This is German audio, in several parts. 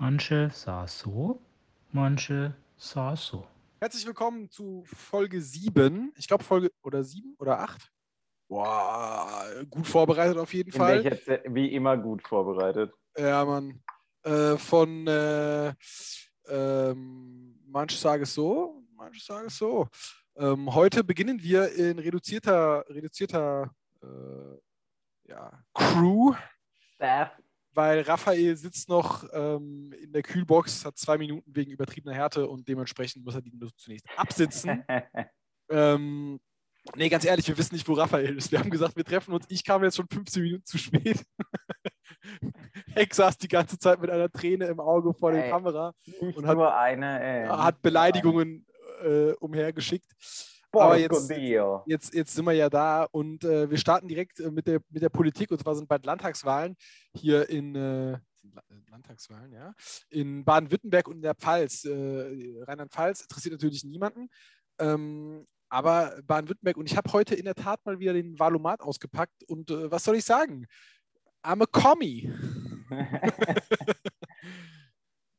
Manche sah so, manche sah so. Herzlich willkommen zu Folge 7. Ich glaube Folge oder 7 oder 8. Boah, gut vorbereitet auf jeden Fall. Wie immer gut vorbereitet. Ja, Mann. Manche sagen es so, manche sagen es so. Heute beginnen wir in reduzierter Crew. Staff. Weil Raphael sitzt noch in der Kühlbox, hat 2 Minuten wegen übertriebener Härte und dementsprechend muss er die zunächst absitzen. Nee, ganz ehrlich, wir wissen nicht, wo Raphael ist. Wir haben gesagt, wir treffen uns. Ich kam jetzt schon 15 Minuten zu spät. Heck saß die ganze Zeit mit einer Träne im Auge vor der Kamera und hat Beleidigungen umhergeschickt. Aber jetzt sind wir ja da und wir starten direkt mit der Politik, und zwar sind bald Landtagswahlen hier in Baden-Württemberg und in der Pfalz. Rheinland-Pfalz interessiert natürlich niemanden, aber Baden-Württemberg, und ich habe heute in der Tat mal wieder den Wahl-O-Mat ausgepackt und was soll ich sagen? I'm a Commie.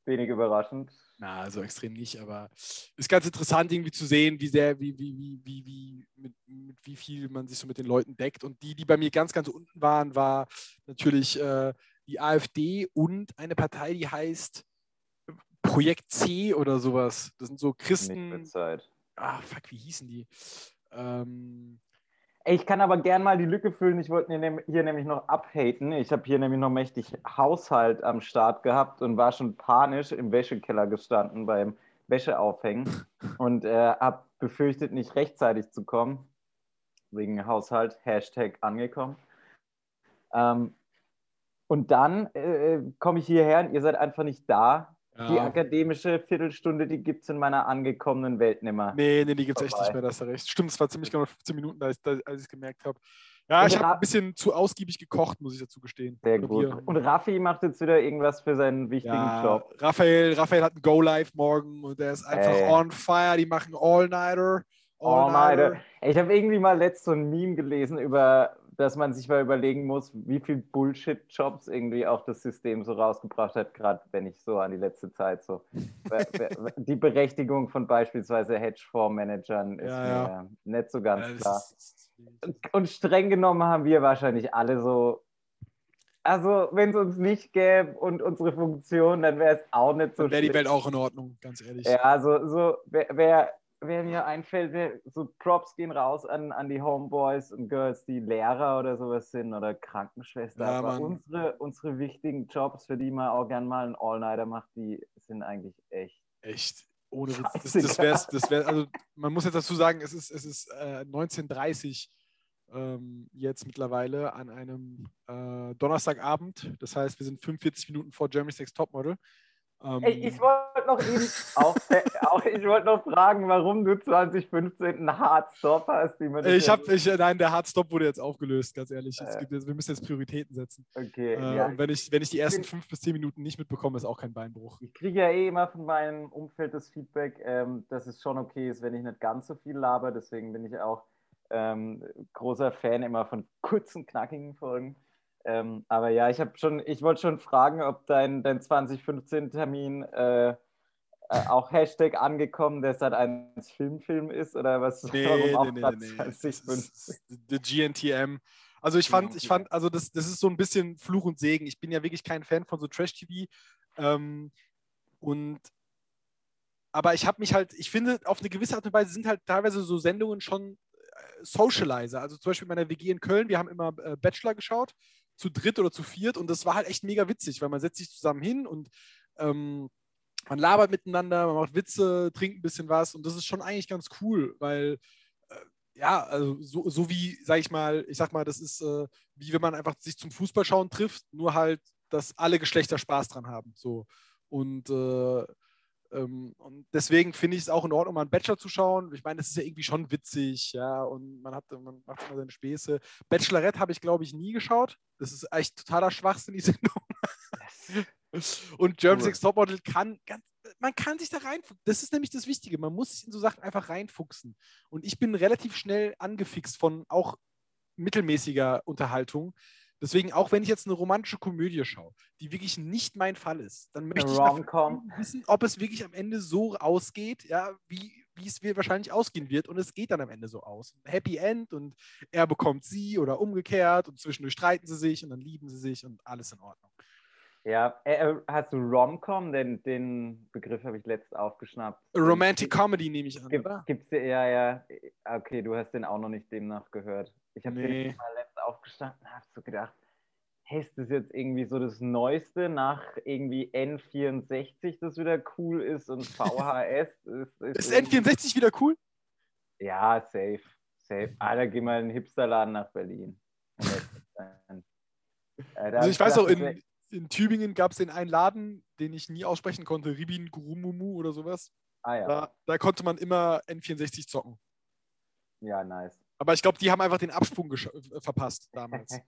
Wenig überraschend. Na, so extrem nicht, aber ist ganz interessant irgendwie zu sehen, wie viel man sich so mit den Leuten deckt. Und die bei mir ganz, ganz unten waren, war natürlich die AfD und eine Partei, die heißt Projekt C oder sowas. Das sind so Christen. Nicht mit Zeit. Ah, fuck, wie hießen die? Ich kann aber gern mal die Lücke füllen. Ich wollte hier nämlich noch abhaten. Ich habe hier nämlich noch mächtig Haushalt am Start gehabt und war schon panisch im Wäschekeller gestanden beim Wäscheaufhängen und habe befürchtet, nicht rechtzeitig zu kommen. Wegen Haushalt, Hashtag angekommen. Und dann komme ich hierher und ihr seid einfach nicht da. Ja. Die akademische Viertelstunde, die gibt es in meiner angekommenen Welt nicht mehr. Nee, die gibt es echt nicht mehr, da hast du recht. Stimmt, es war ziemlich genau 15 Minuten, als ich es gemerkt habe. Ja, ich habe ein bisschen zu ausgiebig gekocht, muss ich dazu gestehen. Sehr gut. Und Raffi macht jetzt wieder irgendwas für seinen wichtigen Job. Raphael hat ein Go-Live morgen und der ist einfach on fire. Die machen All-Nighter. Ich habe irgendwie mal letztens so ein Meme gelesen über... dass man sich mal überlegen muss, wie viel Bullshit-Jobs irgendwie auch das System so rausgebracht hat, gerade wenn ich so an die letzte Zeit so... die Berechtigung von beispielsweise Hedgefondsmanagern ist mir nicht so ganz klar. Und streng genommen haben wir wahrscheinlich alle so... Also, wenn es uns nicht gäbe und unsere Funktion, dann wäre es auch nicht so... Dann wäre die Welt auch in Ordnung, ganz ehrlich. Ja, also so wer mir einfällt, so Props gehen raus an die Homeboys und Girls, die Lehrer oder sowas sind oder Krankenschwester. Ja, aber unsere wichtigen Jobs, für die man auch gern mal einen All-Nighter macht, die sind eigentlich echt... Echt? Ohne Witz. Das wär's, also man muss jetzt dazu sagen, es ist 19:30 jetzt mittlerweile an einem Donnerstagabend. Das heißt, wir sind 45 Minuten vor Germany's Next Topmodel. Ich wollte noch fragen, warum du 2015 einen Hardstop hast. Der Hardstop wurde jetzt aufgelöst, ganz ehrlich. Wir müssen jetzt Prioritäten setzen. Okay. Und wenn ich die ersten 5 bis 10 Minuten nicht mitbekomme, ist auch kein Beinbruch. Ich kriege ja eh immer von meinem Umfeld das Feedback, dass es schon okay ist, wenn ich nicht ganz so viel laber. Deswegen bin ich auch großer Fan immer von kurzen, knackigen Folgen. Aber ja, ich wollte schon fragen, ob dein 2015-Termin auch Hashtag angekommen, der seit ein Film ist oder was? Nee, GNTM. Also ich fand, also das ist so ein bisschen Fluch und Segen. Ich bin ja wirklich kein Fan von so Trash-TV. Aber ich habe mich halt, ich finde, auf eine gewisse Art und Weise sind halt teilweise so Sendungen schon Socializer. Also zum Beispiel in meiner WG in Köln, wir haben immer Bachelor geschaut, zu dritt oder zu viert, und das war halt echt mega witzig, weil man setzt sich zusammen hin und man labert miteinander, man macht Witze, trinkt ein bisschen was, und das ist schon eigentlich ganz cool, weil so wie, ich sag mal, das ist wie wenn man einfach sich zum Fußballschauen trifft, nur halt, dass alle Geschlechter Spaß dran haben, so. Und deswegen finde ich es auch in Ordnung, mal einen Bachelor zu schauen. Ich meine, das ist ja irgendwie schon witzig, ja, und man macht immer seine Späße. Bachelorette habe ich, glaube ich, nie geschaut. Das ist echt totaler Schwachsinn, die Sendung. Und Germany's Next Topmodel man kann sich da reinfuchsen. Das ist nämlich das Wichtige. Man muss sich in so Sachen einfach reinfuchsen. Und ich bin relativ schnell angefixt von auch mittelmäßiger Unterhaltung. Deswegen, auch wenn ich jetzt eine romantische Komödie schaue, die wirklich nicht mein Fall ist, dann möchte ich wissen, ob es wirklich am Ende so ausgeht, ja, wie es wahrscheinlich ausgehen wird. Und es geht dann am Ende so aus. Happy End und er bekommt sie oder umgekehrt und zwischendurch streiten sie sich und dann lieben sie sich und alles in Ordnung. Ja, hast du Rom-Com? Den Begriff habe ich letzt aufgeschnappt. Romantic Comedy nehme ich an, oder? Gibt's, ja. Okay, du hast den auch noch nicht demnach gehört. Ich habe den mal letzt aufgeschnappt und habe so gedacht, hey, ist das jetzt irgendwie so das Neueste nach irgendwie N64, das wieder cool ist und VHS? Ist N64 wieder cool? Ja, safe. Da gehen wir in den Hipsterladen nach Berlin. Also ich weiß auch, in Tübingen gab es den einen Laden, den ich nie aussprechen konnte, Ribin Gurumumu oder sowas. Ah, ja. Da konnte man immer N64 zocken. Ja, nice. Aber ich glaube, die haben einfach den Absprung verpasst damals.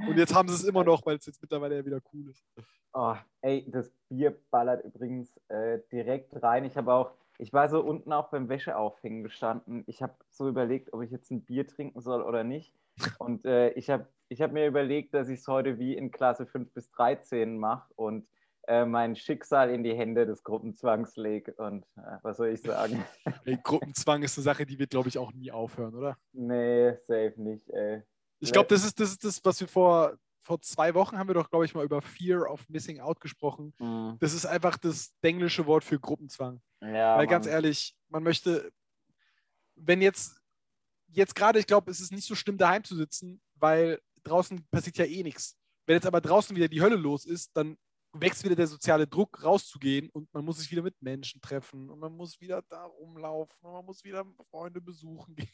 Und jetzt haben sie es immer noch, weil es jetzt mittlerweile ja wieder cool ist. Oh, ey, das Bier ballert übrigens direkt rein. Ich war so unten auch beim Wäscheaufhängen gestanden. Ich habe so überlegt, ob ich jetzt ein Bier trinken soll oder nicht. Und ich hab mir überlegt, dass ich es heute wie in Klasse 5-13 mache und mein Schicksal in die Hände des Gruppenzwangs lege. Und was soll ich sagen? Ey, Gruppenzwang ist eine Sache, die wird, glaube ich, auch nie aufhören, oder? Nee, safe nicht, ey. Ich glaube, das ist das, was wir vor 2 Wochen haben wir doch, glaube ich, mal über Fear of Missing Out gesprochen. Mhm. Das ist einfach das englische Wort für Gruppenzwang. Ja, weil ganz ehrlich, man möchte, wenn jetzt gerade, ich glaube, es ist nicht so schlimm, daheim zu sitzen, weil draußen passiert ja eh nichts. Wenn jetzt aber draußen wieder die Hölle los ist, dann wächst wieder der soziale Druck, rauszugehen und man muss sich wieder mit Menschen treffen und man muss wieder da rumlaufen und man muss wieder Freunde besuchen gehen.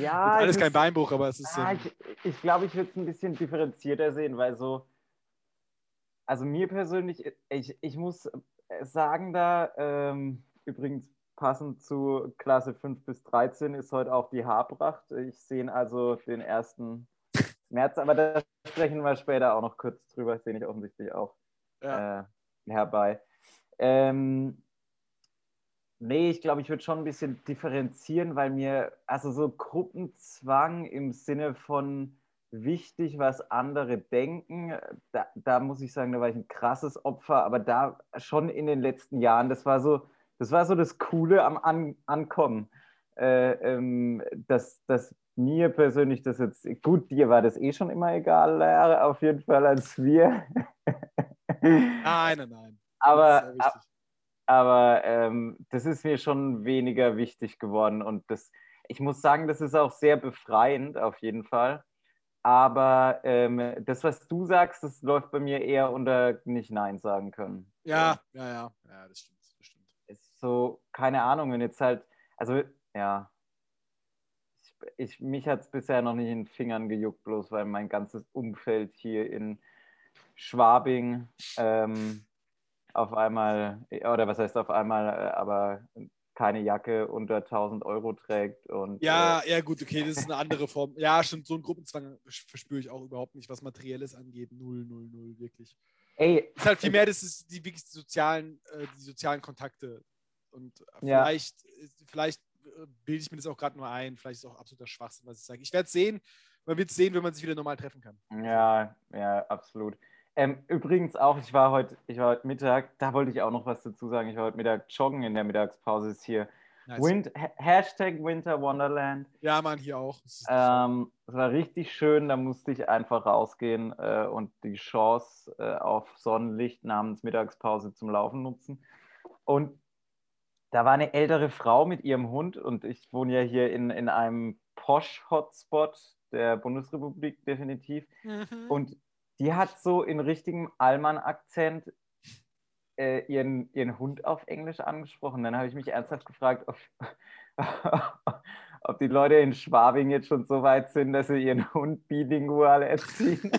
Ja, alles kein Beinbruch, aber es ist... Ja, ich glaube, ich würde es ein bisschen differenzierter sehen, weil so... Also mir persönlich, ich muss sagen da, übrigens passend zu Klasse 5-13 ist heute auch die Haarpracht. Ich sehe also den 1. März, aber da sprechen wir später auch noch kurz drüber. Das sehe ich offensichtlich auch herbei. Nee, ich glaube, ich würde schon ein bisschen differenzieren, weil mir, also so Gruppenzwang im Sinne von wichtig, was andere denken, da muss ich sagen, da war ich ein krasses Opfer, aber da schon in den letzten Jahren, das war so das Coole am Ankommen, dass mir persönlich das jetzt, gut, dir war das eh schon immer egal, auf jeden Fall als wir. Nein. Aber das ist mir schon weniger wichtig geworden und das, ich muss sagen, das ist auch sehr befreiend auf jeden Fall. Aber das, was du sagst, das läuft bei mir eher unter nicht Nein sagen können. Ja, das stimmt. Ist so, keine Ahnung, wenn jetzt halt, also ja, mich hat es bisher noch nicht in den Fingern gejuckt, bloß weil mein ganzes Umfeld hier in Schwabing auf einmal, oder was heißt auf einmal, aber keine Jacke unter 1000 Euro trägt. Und ja gut, okay, das ist eine andere Form. Ja, stimmt, so einen Gruppenzwang verspüre ich auch überhaupt nicht, was Materielles angeht. 0, wirklich. Ey, ist halt viel mehr, das ist die wirklich die sozialen Kontakte. Und vielleicht bilde ich mir das auch gerade nur ein, vielleicht ist es auch absoluter Schwachsinn, was ich sage. Ich werde es sehen, man wird es sehen, wenn man sich wieder normal treffen kann. Ja, absolut. Übrigens auch, ich war heute Mittag, da wollte ich auch noch was dazu sagen, ich war heute Mittag joggen, in der Mittagspause ist hier nice. #WinterWonderland. Ja, Mann, hier auch. Das war richtig schön, da musste ich einfach rausgehen und die Chance auf Sonnenlicht namens Mittagspause zum Laufen nutzen. Und da war eine ältere Frau mit ihrem Hund und ich wohne ja hier in einem Posh-Hotspot der Bundesrepublik definitiv. Mhm. Und die hat so in richtigem Allmann-Akzent ihren Hund auf Englisch angesprochen. Dann habe ich mich ernsthaft gefragt, ob die Leute in Schwabing jetzt schon so weit sind, dass sie ihren Hund bilingual erziehen.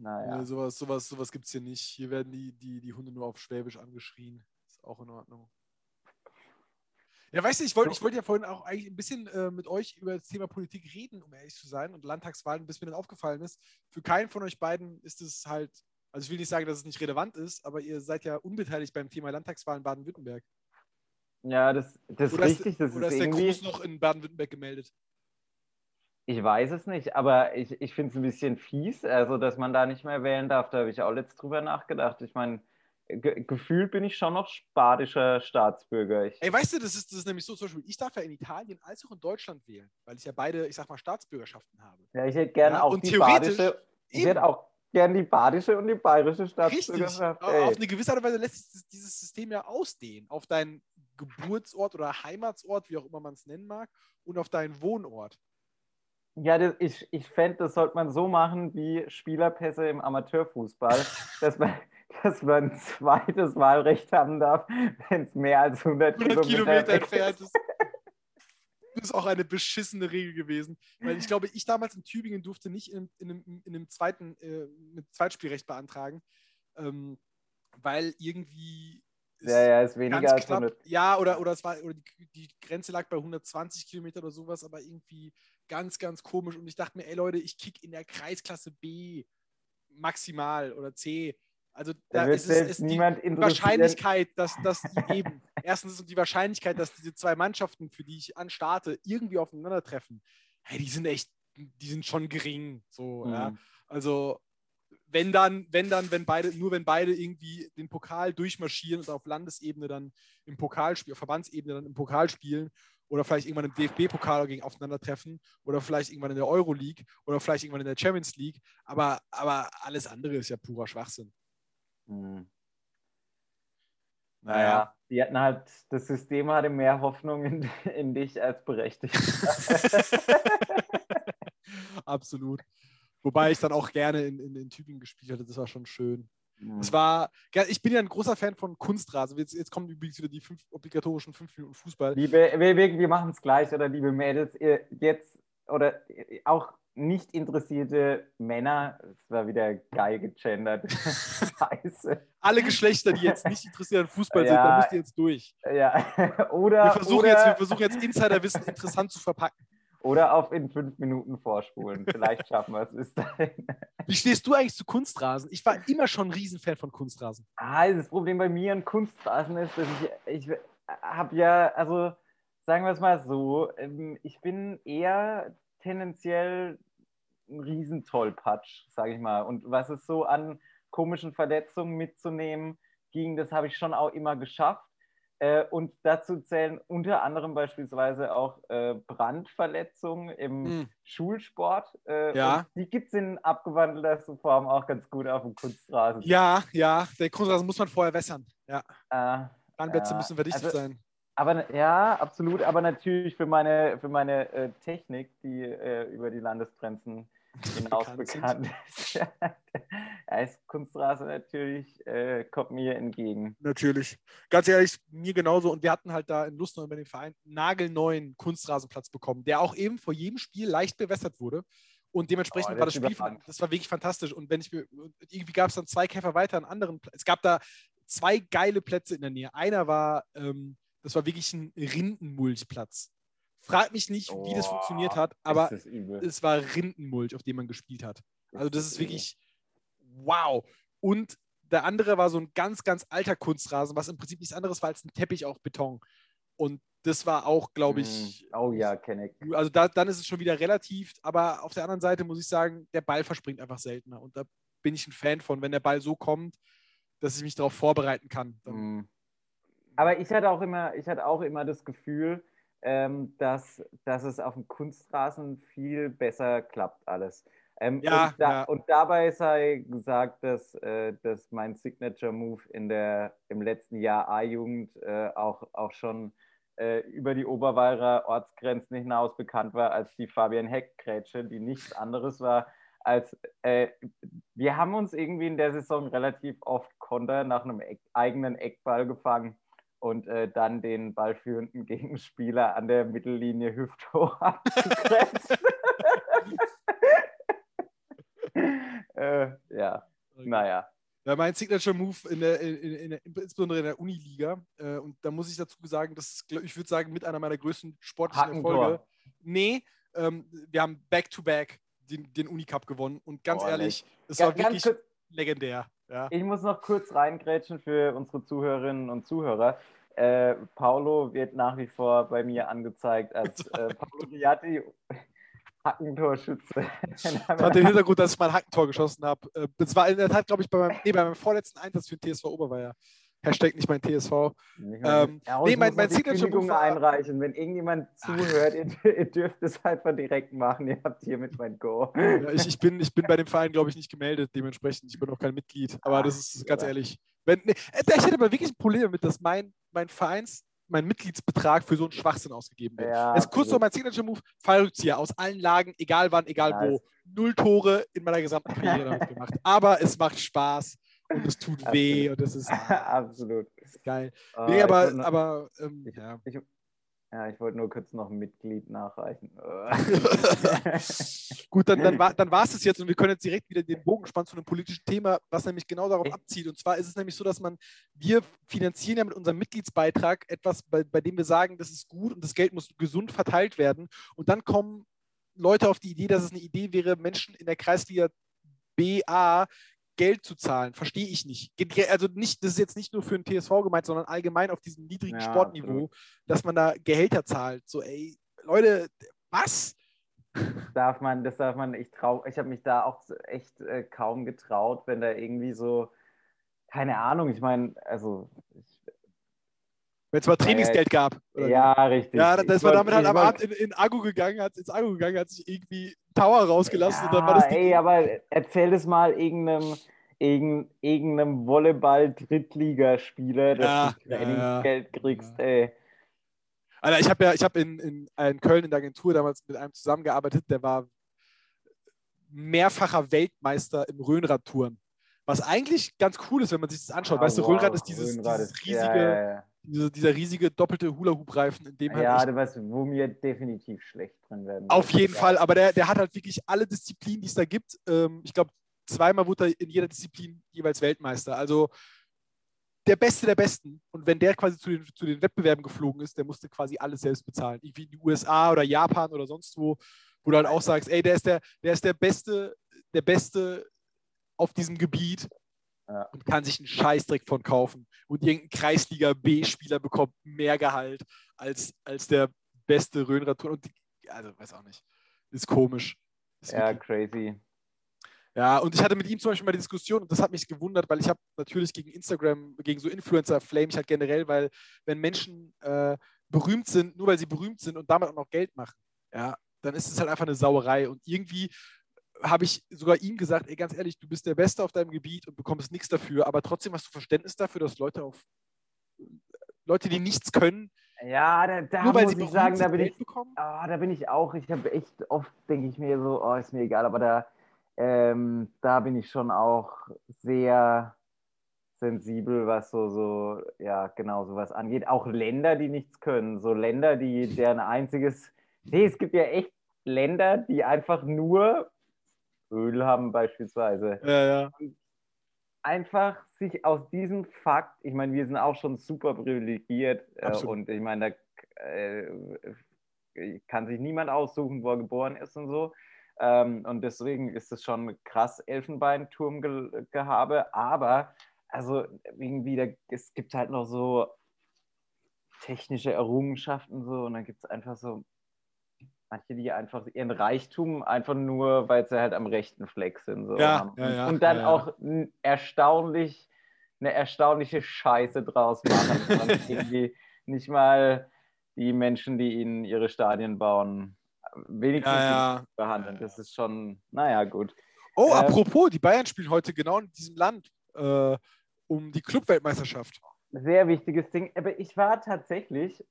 Naja. Nee, sowas gibt es hier nicht. Hier werden die Hunde nur auf Schwäbisch angeschrien. Ist auch in Ordnung. Ja, weißt du, ich wollte ja vorhin auch eigentlich ein bisschen mit euch über das Thema Politik reden, um ehrlich zu sein, und Landtagswahlen, bis mir dann aufgefallen ist. Für keinen von euch beiden ist es halt, also ich will nicht sagen, dass es nicht relevant ist, aber ihr seid ja unbeteiligt beim Thema Landtagswahlen Baden-Württemberg. Ja, das ist richtig. Das oder ist der Gruß noch in Baden-Württemberg gemeldet? Ich weiß es nicht, aber ich finde es ein bisschen fies, also dass man da nicht mehr wählen darf, da habe ich auch letztens drüber nachgedacht. Ich meine, gefühlt bin ich schon noch badischer Staatsbürger. Ey, weißt du, das ist nämlich so, zum Beispiel, ich darf ja in Italien als auch in Deutschland wählen, weil ich ja beide, ich sag mal, Staatsbürgerschaften habe. Ja, ich hätte gerne auch die badische, und die bayerische Staatsbürgerschaft. Richtig, auf eine gewisse Art und Weise lässt sich dieses System ja ausdehnen, auf deinen Geburtsort oder Heimatsort, wie auch immer man es nennen mag, und auf deinen Wohnort. Ja, ich fände, das sollte man so machen wie Spielerpässe im Amateurfußball, dass man ein zweites Wahlrecht haben darf, wenn es mehr als 100 Kilometer entfernt ist. Das ist auch eine beschissene Regel gewesen, weil ich glaube, ich damals in Tübingen durfte nicht in einem zweiten mit Zweitspielrecht beantragen, weil irgendwie... Ja, ist weniger als 100. Ja, oder die Grenze lag bei 120 Kilometer oder sowas, aber irgendwie ganz, ganz komisch. Und ich dachte mir, ey Leute, ich kick in der Kreisklasse B maximal oder C. Also da ist die Wahrscheinlichkeit, dass die eben, erstens ist die Wahrscheinlichkeit, dass diese zwei Mannschaften, für die ich anstarte, irgendwie aufeinandertreffen, hey, die sind schon gering. So, ja. Also wenn beide irgendwie den Pokal durchmarschieren und auf Landesebene dann im Pokalspiel, auf Verbandsebene dann im Pokal spielen oder vielleicht irgendwann im DFB-Pokal gegen aufeinandertreffen oder vielleicht irgendwann in der Euroleague oder vielleicht irgendwann in der Champions League, aber alles andere ist ja purer Schwachsinn. Naja, die hatten halt, das System hatte mehr Hoffnung in dich als berechtigt. Absolut. Wobei ich dann auch gerne in Tübingen gespielt hatte, das war schon schön. Ich bin ja ein großer Fan von Kunstrasen. Jetzt kommen übrigens wieder die obligatorischen 5 Minuten Fußball. Wir machen es gleich, oder liebe Mädels, ihr jetzt, oder auch nicht interessierte Männer, es war wieder geil gegendert. Scheiße. Alle Geschlechter, die jetzt nicht interessiert an Fußball sind, da müsst ihr jetzt durch. Ja. Wir versuchen jetzt Insiderwissen interessant zu verpacken. Oder auf in 5 Minuten vorspulen. Vielleicht schaffen wir es. Ist dahin. Wie stehst du eigentlich zu Kunstrasen? Ich war immer schon ein Riesenfan von Kunstrasen. Das Problem bei mir an Kunstrasen ist, dass ich habe ja, also sagen wir es mal so, ich bin eher tendenziell ein Riesentollpatsch, sage ich mal. Und was es so an komischen Verletzungen mitzunehmen ging, das habe ich schon auch immer geschafft. Und dazu zählen unter anderem beispielsweise auch Brandverletzungen im Schulsport. Ja. Die gibt es in abgewandelter Form auch ganz gut auf dem Kunstrasen. Ja, der Kunstrasen muss man vorher wässern. Ja. Brandplätze müssen verdichtet sein. Aber ja, absolut. Aber natürlich für meine Technik, die über die Landesgrenzen hinaus bekannt ist, als Kunstrasen natürlich kommt mir entgegen. Natürlich. Ganz ehrlich, mir genauso. Und wir hatten halt da in Lustenau über den Verein einen nagelneuen Kunstrasenplatz bekommen, der auch eben vor jedem Spiel leicht bewässert wurde. Und dementsprechend war das Spiel, das war wirklich fantastisch. Und irgendwie gab es dann 2 Käfer weiter an anderen Plätzen. Es gab da 2 geile Plätze in der Nähe. Einer war, das war wirklich ein Rindenmulchplatz. Frag mich nicht, wie das funktioniert hat, aber es war Rindenmulch, auf dem man gespielt hat. Also das ist wirklich wow. Und der andere war so ein ganz, ganz alter Kunstrasen, was im Prinzip nichts anderes war als ein Teppich auf Beton. Und das war auch, glaube ich... Oh ja, kenne ich. Also dann ist es schon wieder relativ, aber auf der anderen Seite muss ich sagen, der Ball verspringt einfach seltener. Und da bin ich ein Fan von, wenn der Ball so kommt, dass ich mich darauf vorbereiten kann. Aber ich hatte auch immer das Gefühl... dass es auf dem Kunstrasen viel besser klappt alles. Und dabei sei gesagt, dass mein Signature-Move im letzten Jahr A-Jugend auch schon über die Oberwalder Ortsgrenzen hinaus bekannt war als die Fabian-Heck-Grätsche, die nichts anderes war als, wir haben uns irgendwie in der Saison relativ oft Konter nach einem eigenen Eckball gefangen und dann den ballführenden Gegenspieler an der Mittellinie hüfthoch abgegrenzt. Naja. Ja, mein Signature-Move, insbesondere in der Uniliga, und da muss ich dazu sagen, das ist, ich würde sagen, mit einer meiner größten sportlichen Erfolge. Nee, wir haben Back-to-Back den Unicup gewonnen und ganz ehrlich, es war wirklich legendär. Ja. Ich muss noch kurz reingrätschen für unsere Zuhörerinnen und Zuhörer. Paolo wird nach wie vor bei mir angezeigt als Paolo Ghiatti, Hackentorschütze. Das hat den Hintergrund, dass ich mal ein Hackentor geschossen habe. Das war in der Tat, glaube ich, bei meinem vorletzten Einsatz für den TSV Oberweier. Hashtag nicht mein TSV. Mein Signature-Move einreichen. Wenn irgendjemand zuhört, ihr dürft es einfach direkt machen. Ihr habt hiermit mein Go. Ja, ich bin bei dem Verein, glaube ich, nicht gemeldet. Dementsprechend, ich bin auch kein Mitglied. Aber das ist ganz ehrlich. Ich hätte aber wirklich ein Problem damit, dass mein Mitgliedsbetrag für so einen Schwachsinn ausgegeben wird. Ja, es ist kurz so mein Signature-Move, Fallrückzieher aus allen Lagen, egal wann, egal wo. 0 Tore in meiner gesamten Karriere damit gemacht. Aber es macht Spaß. Und es tut weh und das ist absolut geil. Nee, ich wollte nur kurz noch ein Mitglied nachreichen. Gut, dann war es das jetzt und wir können jetzt direkt wieder den Bogen spannen zu einem politischen Thema, was nämlich genau darauf abzieht. Und zwar ist es nämlich so, dass wir finanzieren ja mit unserem Mitgliedsbeitrag etwas, bei dem wir sagen, das ist gut und das Geld muss gesund verteilt werden. Und dann kommen Leute auf die Idee, dass es eine Idee wäre, Menschen in der Kreisliga BA Geld zu zahlen, verstehe ich nicht. Also nicht, das ist jetzt nicht nur für den TSV gemeint, sondern allgemein auf diesem niedrigen Sportniveau, dass man da Gehälter zahlt. So, ey, Leute, was? Das darf man, ich habe mich da auch echt kaum getraut, wenn da irgendwie so, keine Ahnung, ich meine, also... Wenn es mal Trainingsgeld gab. Oder? Ja, richtig. Ja, dann ist man damit halt am Abend ins Akku gegangen, hat sich irgendwie Tower rausgelassen. Ja, und dann war das aber erzähl das mal irgendeinem Volleyball-Drittligaspieler, dass du Trainingsgeld kriegst, ey. Alter, ich habe in Köln in der Agentur damals mit einem zusammengearbeitet, der war mehrfacher Weltmeister im Rhönradtouren. Was eigentlich ganz cool ist, wenn man sich das anschaut. Weißt du, Rhönrad ist dieses riesige... Dieser riesige doppelte Hula-Hoop-Reifen, in dem halt. Ja, du weißt, wo mir definitiv schlecht drin werden. Auf jeden Fall, aber der hat halt wirklich alle Disziplinen, die es da gibt. Ich glaube, zweimal wurde er in jeder Disziplin jeweils Weltmeister. Also der Beste der Besten. Und wenn der quasi zu den Wettbewerben geflogen ist, der musste quasi alles selbst bezahlen. Irgendwie in die USA oder Japan oder sonst wo du halt auch sagst, ey, der ist der Beste auf diesem Gebiet. Ja. Und kann sich einen Scheißdreck von kaufen. Und irgendein Kreisliga-B-Spieler bekommt mehr Gehalt als der beste Rhönradtour. Also, weiß auch nicht. Ist komisch. Ist crazy. Ja, und ich hatte mit ihm zum Beispiel mal die Diskussion und das hat mich gewundert, weil ich habe natürlich gegen Instagram, gegen so Influencer flame ich halt generell, weil wenn Menschen berühmt sind, nur weil sie berühmt sind und damit auch noch Geld machen, ja, dann ist es halt einfach eine Sauerei. Und irgendwie habe ich sogar ihm gesagt, ey, ganz ehrlich, du bist der Beste auf deinem Gebiet und bekommst nichts dafür, aber trotzdem hast du Verständnis dafür, dass Leute, die nichts können, nur weil sie berühmt sind, Geld bekommen? Da bin ich auch, ich habe echt oft, denke ich mir so, ist mir egal, aber da bin ich schon auch sehr sensibel, was genau sowas angeht. Auch Länder, die nichts können, so Länder, es gibt ja echt Länder, die einfach nur Öl haben beispielsweise. Ja. Und einfach sich aus diesem Fakt, ich meine, wir sind auch schon super privilegiert und ich meine, da kann sich niemand aussuchen, wo er geboren ist und so. Und deswegen ist es schon krass Elfenbeinturmgehabe, aber also irgendwie, es gibt halt noch so technische Errungenschaften so und dann gibt es einfach so manche, die einfach ihren Reichtum einfach nur, weil sie halt am rechten Fleck sind. So. Ja, und dann auch eine erstaunliche Scheiße draus machen. Und irgendwie nicht mal die Menschen, die ihnen ihre Stadien bauen, wenigstens behandeln. Das ist schon, gut. Oh, apropos, die Bayern spielen heute genau in diesem Land um die Clubweltmeisterschaft. Sehr wichtiges Ding. Aber ich war tatsächlich...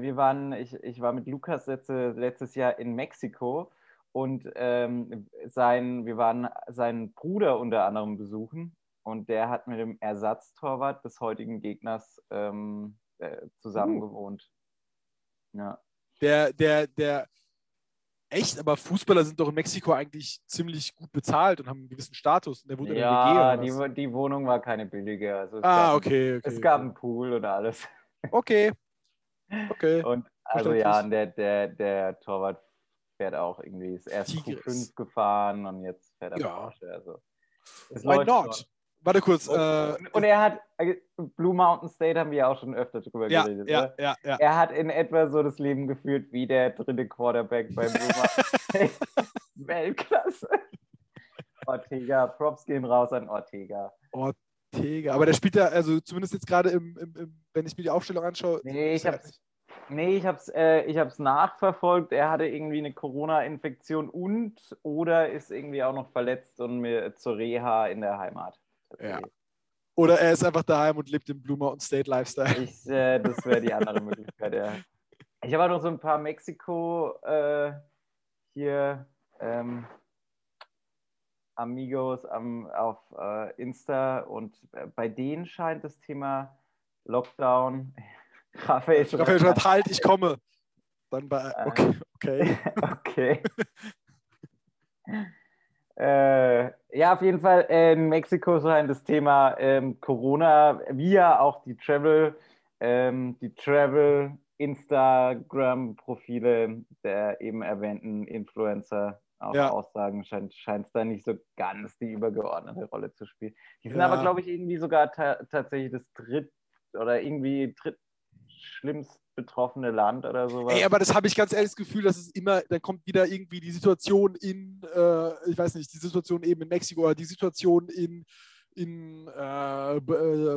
Ich war mit Lukas letztes Jahr in Mexiko und wir waren seinen Bruder unter anderem besuchen und der hat mit dem Ersatztorwart des heutigen Gegners zusammen gewohnt. Ja. Echt, aber Fußballer sind doch in Mexiko eigentlich ziemlich gut bezahlt und haben einen gewissen Status. Und der wurde in der WG. Die Wohnung war keine billige. Also es gab einen Pool und alles. Okay. Und also der Torwart fährt auch irgendwie, ist erst Q5 gefahren und jetzt fährt er Porsche. Also, why not? Warte kurz. Und er hat, Blue Mountain State haben wir ja auch schon öfter drüber geredet. Ja, ja, ja. Er hat in etwa so das Leben geführt wie der dritte Quarterback bei Blue Mountain State. Weltklasse. Ortega, Props gehen raus an Ortega. Ortega, aber der spielt ja, also zumindest jetzt gerade, wenn ich mir die Aufstellung anschaue. Nee, ich hab's nachverfolgt. Er hatte irgendwie eine Corona-Infektion oder ist irgendwie auch noch verletzt und mir zur Reha in der Heimat. Ja. Oder er ist einfach daheim und lebt im Blue Mountain State Lifestyle. Das wäre die andere Möglichkeit, ja. Ich habe auch noch so ein paar Mexiko hier Amigos auf Insta und bei denen scheint das Thema Lockdown. Raphael schreibt, halt, ich komme. Dann bei, okay. Okay. Ja, auf jeden Fall in Mexiko scheint das Thema Corona, wie ja auch die Travel Instagram-Profile der eben erwähnten Influencer auch Aussagen, scheint es da nicht so ganz die übergeordnete Rolle zu spielen. Die sind aber, glaube ich, irgendwie sogar tatsächlich das dritt schlimmst betroffene Land oder sowas. Ey, aber das habe ich ganz ehrlich das Gefühl, dass es immer, dann kommt wieder irgendwie die Situation die Situation eben in Mexiko oder die Situation in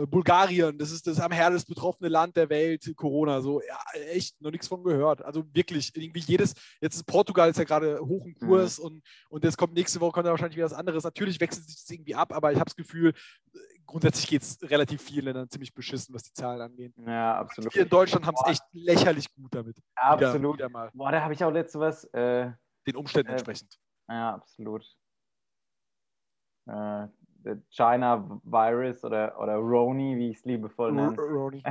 Bulgarien, das ist das am härtest betroffene Land der Welt, Corona, so, ja, echt, noch nichts von gehört, also wirklich, irgendwie jetzt ist Portugal ist ja gerade hoch im Kurs und jetzt kommt nächste Woche, kommt ja wahrscheinlich wieder was anderes, natürlich wechselt sich das irgendwie ab, aber ich habe das Gefühl, grundsätzlich geht es relativ vielen Ländern ziemlich beschissen, was die Zahlen angeht. Ja, absolut. Wir in Deutschland haben es echt lächerlich gut damit. Absolut. Wieder mal. Boah, da habe ich auch letzte was. Den Umständen entsprechend. Ja, absolut. China-Virus oder Roni, wie ich es liebevoll nenne. Roni.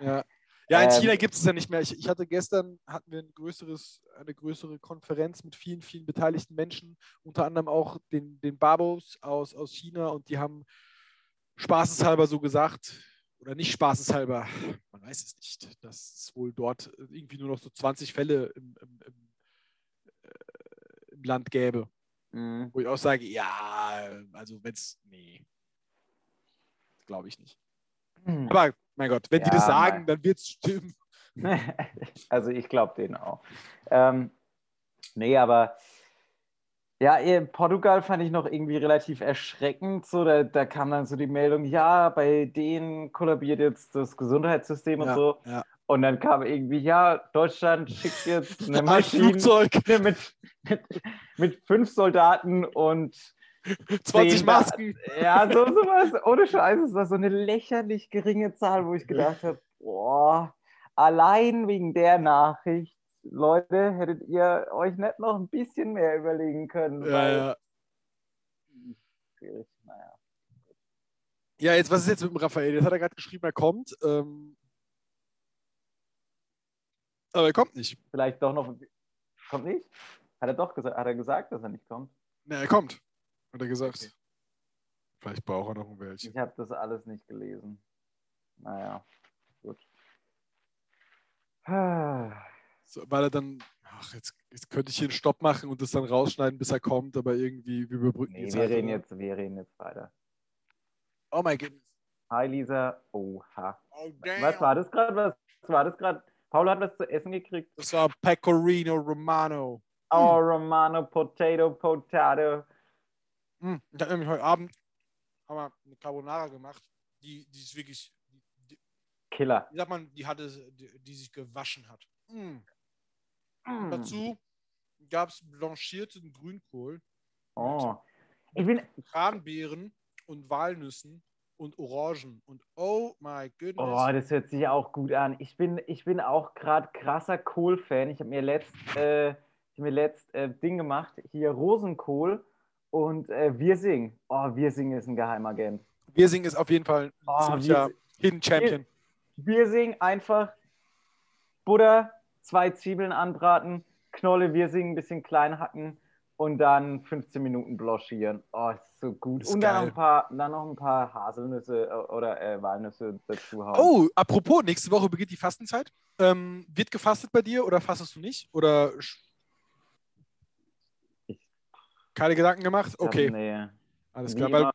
Ja, in China gibt es ja nicht mehr. Ich hatte hatten wir eine größere Konferenz mit vielen, vielen beteiligten Menschen, unter anderem auch den Babos aus China, und die haben spaßeshalber so gesagt, oder nicht spaßeshalber, man weiß es nicht, dass es wohl dort irgendwie nur noch so 20 Fälle im Land gäbe. Wo ich auch sage, ja, also glaube ich nicht. Aber, mein Gott, wenn die das sagen, dann wird es stimmen. Also ich glaube denen auch. Aber ja, Portugal fand ich noch irgendwie relativ erschreckend. So, da kam dann so die Meldung, ja, bei denen kollabiert jetzt das Gesundheitssystem und so. Ja. Und dann kam irgendwie, ja, Deutschland schickt jetzt eine Maschine mit 5 Soldaten und 20 Masken. Ja, sowas. Ohne Scheiß ist das so eine lächerlich geringe Zahl, wo ich gedacht habe, boah, allein wegen der Nachricht, Leute, hättet ihr euch nicht noch ein bisschen mehr überlegen können. Ja, jetzt, was ist jetzt mit dem Raphael? Jetzt hat er gerade geschrieben, er kommt. Aber er kommt nicht. Vielleicht doch noch. Kommt nicht? Hat er gesagt, dass er nicht kommt? Ne, er kommt. Hat er gesagt. Okay. Vielleicht braucht er noch ein welches. Ich habe das alles nicht gelesen. Naja, gut. So, weil er dann. Ach, jetzt könnte ich hier einen Stopp machen und das dann rausschneiden, bis er kommt, aber irgendwie überbrücken die Zeit. Wir reden jetzt weiter. Oh mein Gott. Hi, Lisa. Oha. Oh, was war das gerade? Paolo hat was zu essen gekriegt. Das war Pecorino Romano. Oh, Romano, Potato. Ich habe nämlich heute Abend eine Carbonara gemacht. Die ist wirklich... Killer. Wie sagt man, die sich gewaschen hat. Dazu gab es blanchierten Grünkohl. Oh. Kranbeeren und Walnüssen. Und Orangen. Und oh my goodness. Oh, das hört sich auch gut an. Ich bin auch gerade krasser Kohl-Fan. Ich habe mir letzt Ding gemacht. Hier Rosenkohl und Wirsing. Oh, Wirsing ist ein Geheimagent. Wirsing ist auf jeden Fall ein Hidden Champion. Wirsing einfach Butter, 2 Zwiebeln anbraten, Knolle Wirsing ein bisschen klein hacken und dann 15 Minuten blanchieren. Oh, ist so gut. Ist und dann noch ein paar Haselnüsse oder Walnüsse dazu haben. Oh, apropos, nächste Woche beginnt die Fastenzeit. Wird gefastet bei dir oder fastest du nicht? Oder keine Gedanken gemacht? Okay. Alles klar. Weil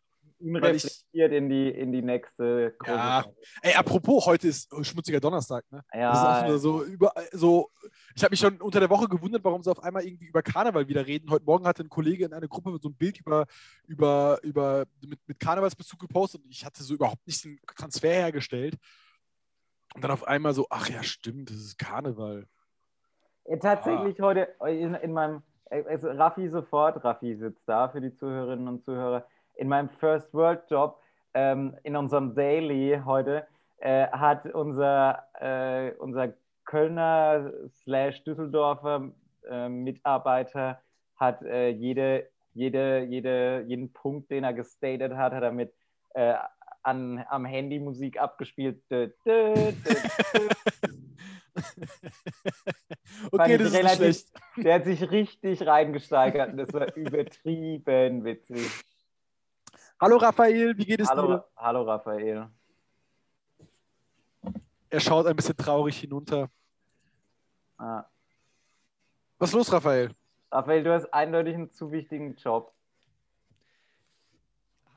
reflektiert in die nächste Chronik. Ja. Ey, apropos, heute ist schmutziger Donnerstag, ne? Ja. Das ist auch wieder so, ich habe mich schon unter der Woche gewundert, warum sie auf einmal irgendwie über Karneval wieder reden. Heute Morgen hatte ein Kollege in einer Gruppe so ein Bild mit Karnevalsbezug gepostet und ich hatte so überhaupt nicht den Transfer hergestellt. Und dann auf einmal so, ach ja, stimmt, das ist Karneval. Ja, tatsächlich heute in meinem... Also Raffi sitzt da für die Zuhörerinnen und Zuhörer. In meinem First World Job, in unserem Daily heute, hat unser Kölner/Düsseldorfer Mitarbeiter hat jeden Punkt, den er gestatet hat, hat er mit am Handy Musik abgespielt. Okay, das ist relativ, der hat sich richtig reingesteigert und das war übertrieben witzig. Hallo Raphael, wie geht es dir? Hallo Raphael. Er schaut ein bisschen traurig hinunter. Ah. Was ist los, Raphael? Raphael, du hast eindeutig einen zu wichtigen Job.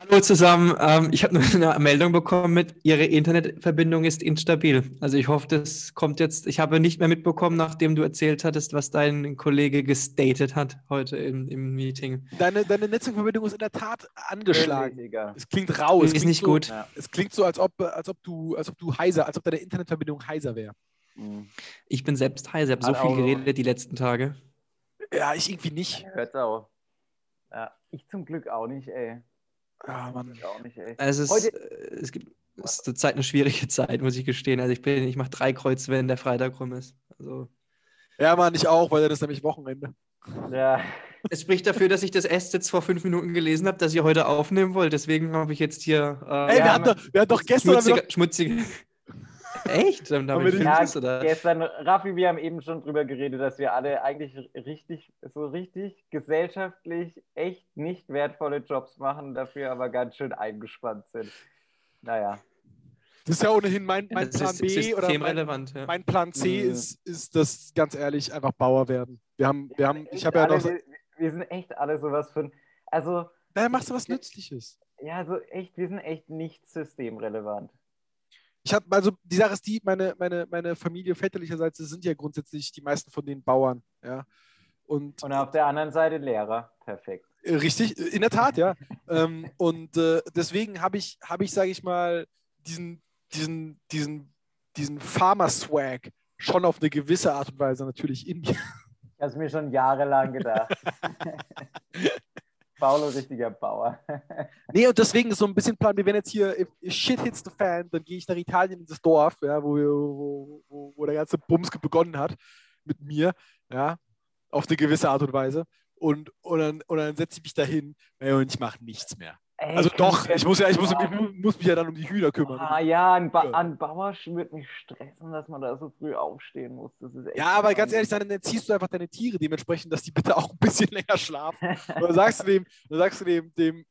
Hallo zusammen, ich habe nur eine Meldung bekommen mit, Ihre Internetverbindung ist instabil. Also ich hoffe, das kommt jetzt, ich habe nicht mehr mitbekommen, nachdem du erzählt hattest, was dein Kollege gestatet hat heute im Meeting. Deine Netzwerkverbindung ist in der Tat angeschlagen. Es klingt rau. Es ist nicht so, gut. Ja. Es klingt so, als ob deine Internetverbindung heiser wäre. Ich bin selbst heiser, habe so viel geredet die letzten Tage. Ja, ich irgendwie nicht. Hört's auch. Ja, ich zum Glück auch nicht, ey. Ah, Mann. Es ist zurzeit eine schwierige Zeit, muss ich gestehen. Also ich mache 3 Kreuz, wenn der Freitag rum ist. Also. Ja, Mann, ich auch, weil das ist nämlich Wochenende. Ja. Es spricht dafür, dass ich das erst jetzt vor 5 Minuten gelesen habe, dass ihr heute aufnehmen wollt. Deswegen habe ich jetzt hier... wir hatten doch gestern... Schmutzige... Echt? Dann haben wir gestern, Raffi, wir haben eben schon drüber geredet, dass wir alle eigentlich richtig gesellschaftlich echt nicht wertvolle Jobs machen, dafür aber ganz schön eingespannt sind. Naja. Das ist ja ohnehin mein Plan B oder mein Plan C ist das, ganz ehrlich, einfach Bauer werden. Wir sind echt alle sowas von, also... Naja, machst du was Nützliches. Ja, so echt, wir sind echt nicht systemrelevant. Die Sache ist die, meine Familie väterlicherseits sind ja grundsätzlich die meisten von den Bauern, ja. Und auf der anderen Seite Lehrer, perfekt. Richtig, in der Tat, ja. Deswegen habe ich, sage ich mal, diesen Farmer-Swag schon auf eine gewisse Art und Weise natürlich in mir. Ich habe es mir schon jahrelang gedacht. Paolo, richtiger Bauer. Nee, und deswegen ist so ein bisschen Plan, wir werden jetzt hier, if shit hits the fan, dann gehe ich nach Italien in das Dorf, ja, wo der ganze Bums begonnen hat mit mir, ja, auf eine gewisse Art und Weise. Und dann setze ich mich dahin und ich mache nichts mehr. Ey, also doch, ich muss mich ja dann um die Hühner kümmern. Ah ja, ein Bauer wird mich stressen, dass man da so früh aufstehen muss. Das ist echt aber ganz ehrlich, dann erziehst du einfach deine Tiere dementsprechend, dass die bitte auch ein bisschen länger schlafen. Und dann sagst du dem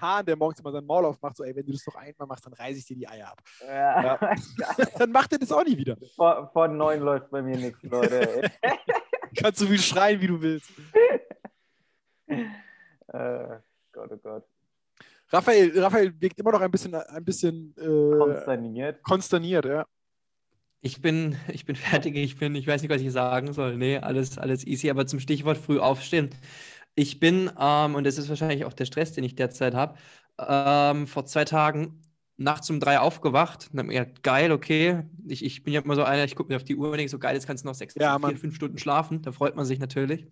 Hahn, der morgens immer sein Maul aufmacht, so, ey, wenn du das noch einmal machst, dann reiße ich dir die Eier ab. Ja. Ja. Dann macht er das auch nie wieder. Vor 9 läuft bei mir nichts, Leute. Ey. Kannst so viel schreien, wie du willst. Gott, oh Gott. Raphael wirkt immer noch ein bisschen konsterniert. Konsterniert, ja. Ich bin fertig, ich weiß nicht, was ich sagen soll. Nee, alles easy, aber zum Stichwort früh aufstehen. Ich bin, und das ist wahrscheinlich auch der Stress, den ich derzeit habe, vor 2 Tagen nachts um 3 aufgewacht und habe mir gedacht, geil, okay. Ich bin ja immer so einer, ich gucke mir auf die Uhr und denke so, geil, jetzt kannst du noch 4-5 Stunden schlafen. Da freut man sich natürlich.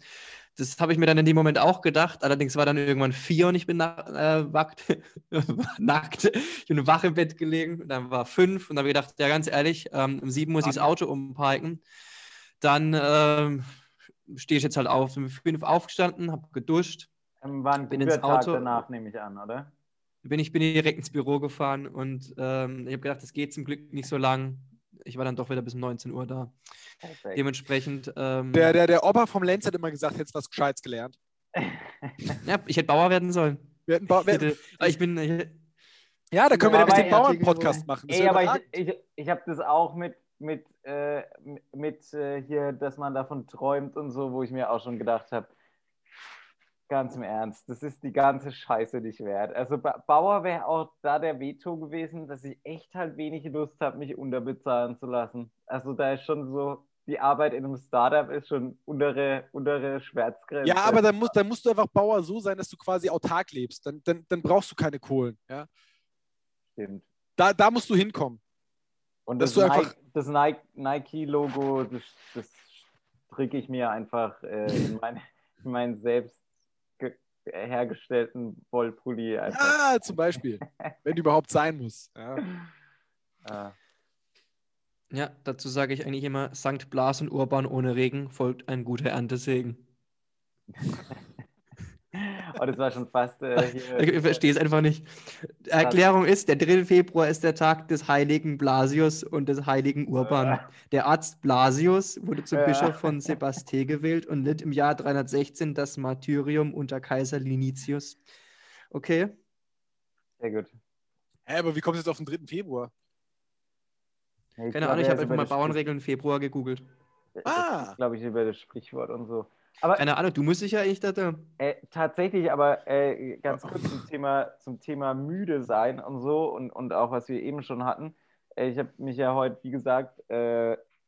Das habe ich mir dann in dem Moment auch gedacht. Allerdings war dann irgendwann 4 und ich bin nackt. Ich bin wach im Bett gelegen. Und dann war 5 und dann habe ich gedacht, ja, ganz ehrlich, um 7 muss ich das Auto umparken. Dann stehe ich jetzt halt auf. Um 5 aufgestanden, habe geduscht. War ein guter Tag danach, nehme ich an, oder? Bin direkt ins Büro gefahren und ich habe gedacht, das geht zum Glück nicht so lang. Ich war dann doch wieder bis um 19 Uhr da. Perfekt. Dementsprechend... der Opa vom Lenz hat immer gesagt, hättest was Gescheites gelernt. Ja, ich hätte Bauer werden sollen. Da können wir nämlich den Bauern-Podcast machen. Ey, aber ich habe das auch mit hier, dass man davon träumt und so, wo ich mir auch schon gedacht habe, Ganz im Ernst, das ist die ganze Scheiße nicht wert. Also Bauer wäre auch da der Veto gewesen, dass ich echt halt wenig Lust habe, mich unterbezahlen zu lassen. Also da ist schon so, die Arbeit in einem Startup ist schon untere Schmerzgrenze. Ja, aber dann musst du einfach Bauer so sein, dass du quasi autark lebst. Dann brauchst du keine Kohlen. Ja? Stimmt. Da musst du hinkommen. Und dass du einfach das Nike-Logo, das stricke ich mir einfach in meinen selbst hergestellten Wollpulli. Also. Ja, zum Beispiel. Wenn überhaupt sein muss. Ja. Ja, dazu sage ich eigentlich immer, Sankt Blas und Urban ohne Regen folgt ein guter Erntesegen. Oh, das war schon fast... ich verstehe es einfach nicht. Erklärung ist, der 3. Februar ist der Tag des heiligen Blasius und des heiligen Urban. Der Arzt Blasius wurde zum Bischof von Sebaste gewählt und litt im Jahr 316 das Martyrium unter Kaiser Linitius. Okay. Sehr gut. Hä, aber wie kommt es jetzt auf den 3. Februar? Hey, keine Ahnung, ich habe einfach mal Bauernregeln im Februar gegoogelt. Das ist, glaube ich, über das Sprichwort und so. Aber, keine Ahnung, du müsstest ja eigentlich da. Tatsächlich, aber ganz kurz zum Thema müde sein und so und auch, was wir eben schon hatten. Ich habe mich ja heute, wie gesagt,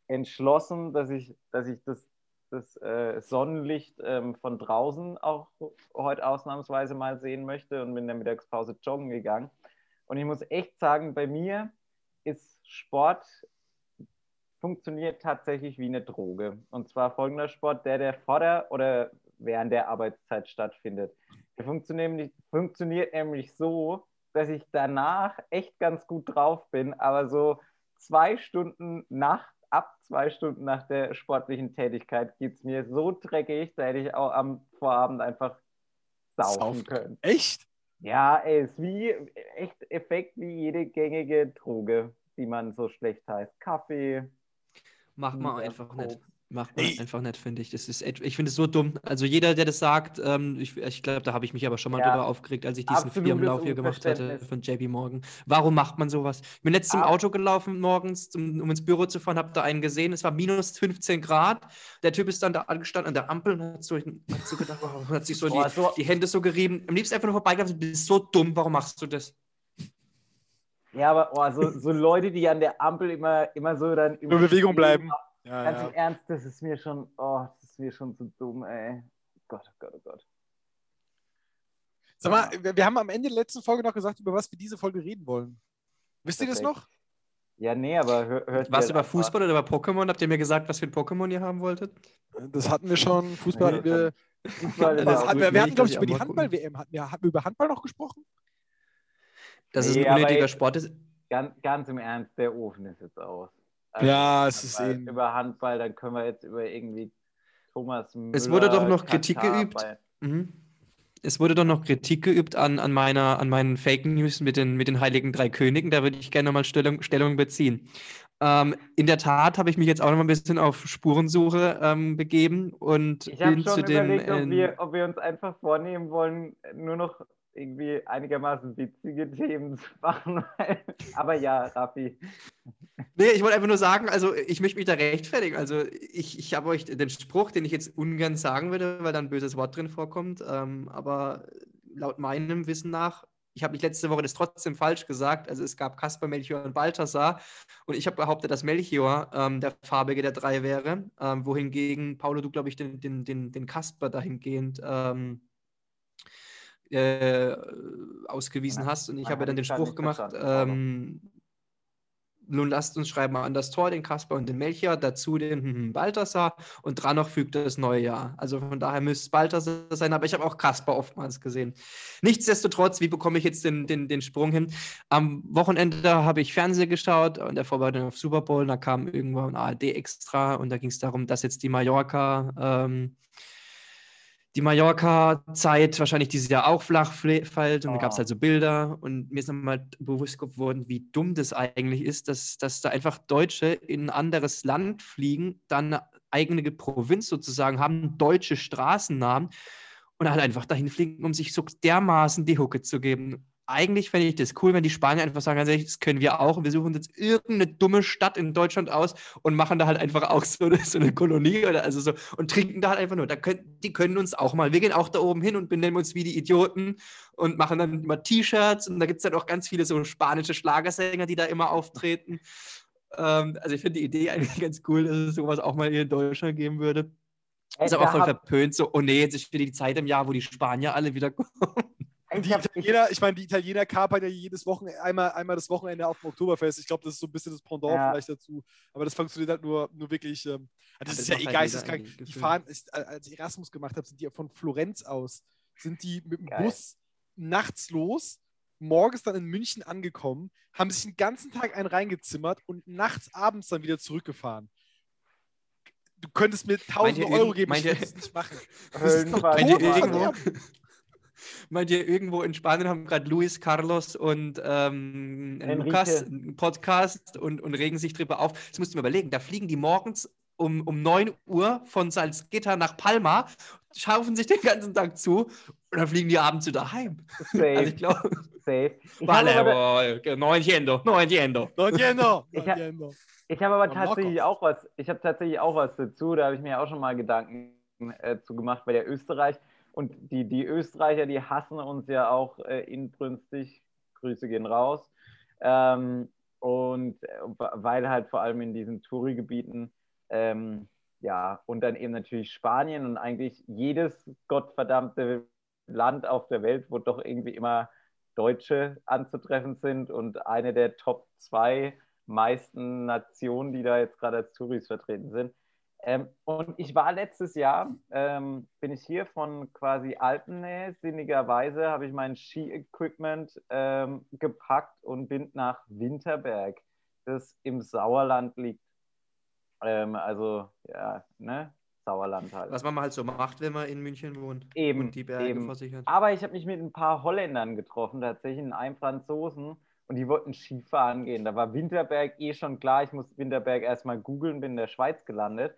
entschlossen, dass ich das Sonnenlicht von draußen auch heute ausnahmsweise mal sehen möchte und bin in der Mittagspause joggen gegangen. Und ich muss echt sagen, bei mir ist Sport... funktioniert tatsächlich wie eine Droge. Und zwar folgender Sport, der vor der oder während der Arbeitszeit stattfindet. Der funktioniert nämlich so, dass ich danach echt ganz gut drauf bin, aber so 2 Stunden ab 2 Stunden nach der sportlichen Tätigkeit geht es mir so dreckig, da hätte ich auch am Vorabend einfach saufen können. Echt? Ja, ey, ist wie echt Effekt wie jede gängige Droge, die man so schlecht heißt. Kaffee... Macht man einfach nicht, finde ich. Ich finde es so dumm. Also jeder, der das sagt, ich glaube, da habe ich mich aber schon mal drüber aufgeregt, als ich diesen Firmenlauf hier gemacht hatte von JP Morgan. Warum macht man sowas? Ich bin letztens im Auto gelaufen morgens, um ins Büro zu fahren, habe da einen gesehen, es war minus 15 Grad. Der Typ ist dann da angestanden an der Ampel und hat so gedacht, hat sich so die Hände so gerieben. Am liebsten einfach nur vorbeigelaufen, du bist so dumm, warum machst du das? Ja, aber so Leute, die an der Ampel immer so dann... in Bewegung bleiben. Ja, ganz im Ernst, das ist mir schon zu dumm, ey. Gott, oh Gott, oh Gott. Sag mal, wir haben am Ende der letzten Folge noch gesagt, über was wir diese Folge reden wollen. Wisst ihr das noch? Ja, nee, aber hört was über Fußball oder über Pokémon? Habt ihr mir gesagt, was für ein Pokémon ihr haben wolltet? Das hatten wir schon. Fußball hatten wir... Wir hatten, glaube ich, über die Handball-WM. Haben wir über Handball noch gesprochen? Dass es ein unnötiger Sport ist. Ganz im Ernst, der Ofen ist jetzt aus. Also ja, es ist eben. Über Handball, dann können wir jetzt über irgendwie Thomas Müller... Es wurde doch noch Kritik geübt. Mhm. Es wurde doch noch Kritik geübt an meinen Fake News mit den Heiligen Drei Königen. Da würde ich gerne nochmal Stellung beziehen. In der Tat habe ich mich jetzt auch noch mal ein bisschen auf Spurensuche begeben. Und ich habe schon überlegt, ob wir uns einfach vornehmen wollen, nur noch irgendwie einigermaßen witzige Themen zu machen. Aber ja, Raffi. Nee, ich wollte einfach nur sagen, also ich möchte mich da rechtfertigen. Also ich habe euch den Spruch, den ich jetzt ungern sagen würde, weil da ein böses Wort drin vorkommt, aber laut meinem Wissen nach, ich habe mich letzte Woche das trotzdem falsch gesagt, also es gab Kasper, Melchior und Balthasar und ich habe behauptet, dass Melchior der Farbige der drei wäre, wohingegen, Paolo, du glaube ich den Kasper dahingehend ausgewiesen hast und ich habe dann den Spruch gemacht, nun lasst uns schreiben an das Tor den Kasper und den Melchior, dazu den Balthasar und dran noch fügt das neue Jahr. Also von daher müsste es Balthasar sein, aber ich habe auch Kasper oftmals gesehen. Nichtsdestotrotz, wie bekomme ich jetzt den Sprung hin? Am Wochenende habe ich Fernsehen geschaut und der Vorbereitung auf Super Bowl, da kam irgendwann ein ARD extra und da ging es darum, dass jetzt die Mallorca-Zeit wahrscheinlich dieses Jahr auch flach fällt und da gab es halt so Bilder und mir ist nochmal bewusst geworden, wie dumm das eigentlich ist, dass da einfach Deutsche in ein anderes Land fliegen, dann eine eigene Provinz sozusagen haben, deutsche Straßennamen und halt einfach dahin fliegen, um sich so dermaßen die Hucke zu geben. eigentlich fände ich das cool, wenn die Spanier einfach sagen, ganz ehrlich, das können wir auch. Wir suchen jetzt irgendeine dumme Stadt in Deutschland aus und machen da halt einfach auch so eine Kolonie oder also so und trinken da halt einfach nur. Die können uns auch mal. Wir gehen auch da oben hin und benennen uns wie die Idioten und machen dann immer T-Shirts und da gibt es dann auch ganz viele so spanische Schlagersänger, die da immer auftreten. Also ich finde die Idee eigentlich ganz cool, dass es sowas auch mal hier in Deutschland geben würde. Ist aber auch voll verpönt, so, oh nee, jetzt ist wieder die Zeit im Jahr, wo die Spanier alle wiederkommen. Die Italiener kapern ja jedes Wochenende, einmal das Wochenende auf dem Oktoberfest. Ich glaube, das ist so ein bisschen das Pendant vielleicht dazu. Aber das funktioniert halt nur wirklich. Das ist ja egal, geisteskrank. Die fahren, als ich Erasmus gemacht habe, sind die von Florenz aus, sind die mit dem Bus nachts los, morgens dann in München angekommen, haben sich den ganzen Tag einen reingezimmert und nachts, abends dann wieder zurückgefahren. Du könntest mir 1.000 Euro geben, ich würde es nicht machen. Das ist doch tot. Meint ihr, irgendwo in Spanien haben gerade Luis, Carlos und Lukas einen Podcast und regen sich drüber auf? Das musst du mir überlegen. Da fliegen die morgens um 9 Uhr von Salzgitter nach Palma, schaufen sich den ganzen Tag zu und dann fliegen die abends wieder heim. Safe. Also ich glaube... Safe. Ich habe aber tatsächlich auch was dazu. Da habe ich mir auch schon mal Gedanken zu gemacht bei der Österreich. Und die Österreicher, die hassen uns ja auch inbrünstig. Grüße gehen raus. Und weil halt vor allem in diesen Touri-Gebieten, und dann eben natürlich Spanien und eigentlich jedes gottverdammte Land auf der Welt, wo doch irgendwie immer Deutsche anzutreffen sind. Und eine der Top 2 meisten Nationen, die da jetzt gerade als Touris vertreten sind. Und ich war letztes Jahr, bin ich hier von quasi Alpennähe, sinnigerweise habe ich mein Ski-Equipment gepackt und bin nach Winterberg, das im Sauerland liegt. Sauerland halt. Was man mal halt so macht, wenn man in München wohnt und die Berge vor sich hat. Aber ich habe mich mit ein paar Holländern getroffen, tatsächlich, und einem Franzosen. Und die wollten Skifahren gehen. Da war Winterberg schon klar. Ich musste Winterberg erstmal googeln, bin in der Schweiz gelandet.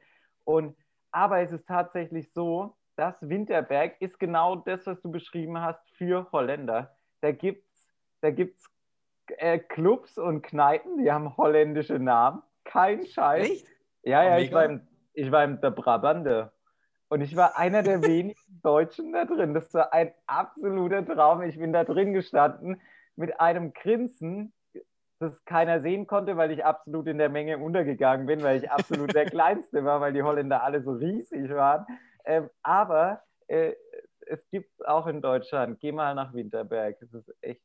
Aber es ist tatsächlich so, dass Winterberg ist genau das, was du beschrieben hast, für Holländer. Da gibt's Clubs und Kneipen, die haben holländische Namen. Kein Scheiß. Echt? Ja, ich war im De Brabande. Und ich war einer der wenigen Deutschen da drin. Das war ein absoluter Traum. Ich bin da drin gestanden mit einem Grinsen, das keiner sehen konnte, weil ich absolut in der Menge untergegangen bin, weil ich absolut der Kleinste war, weil die Holländer alle so riesig waren. Aber es gibt es auch in Deutschland. Geh mal nach Winterberg. Das ist echt...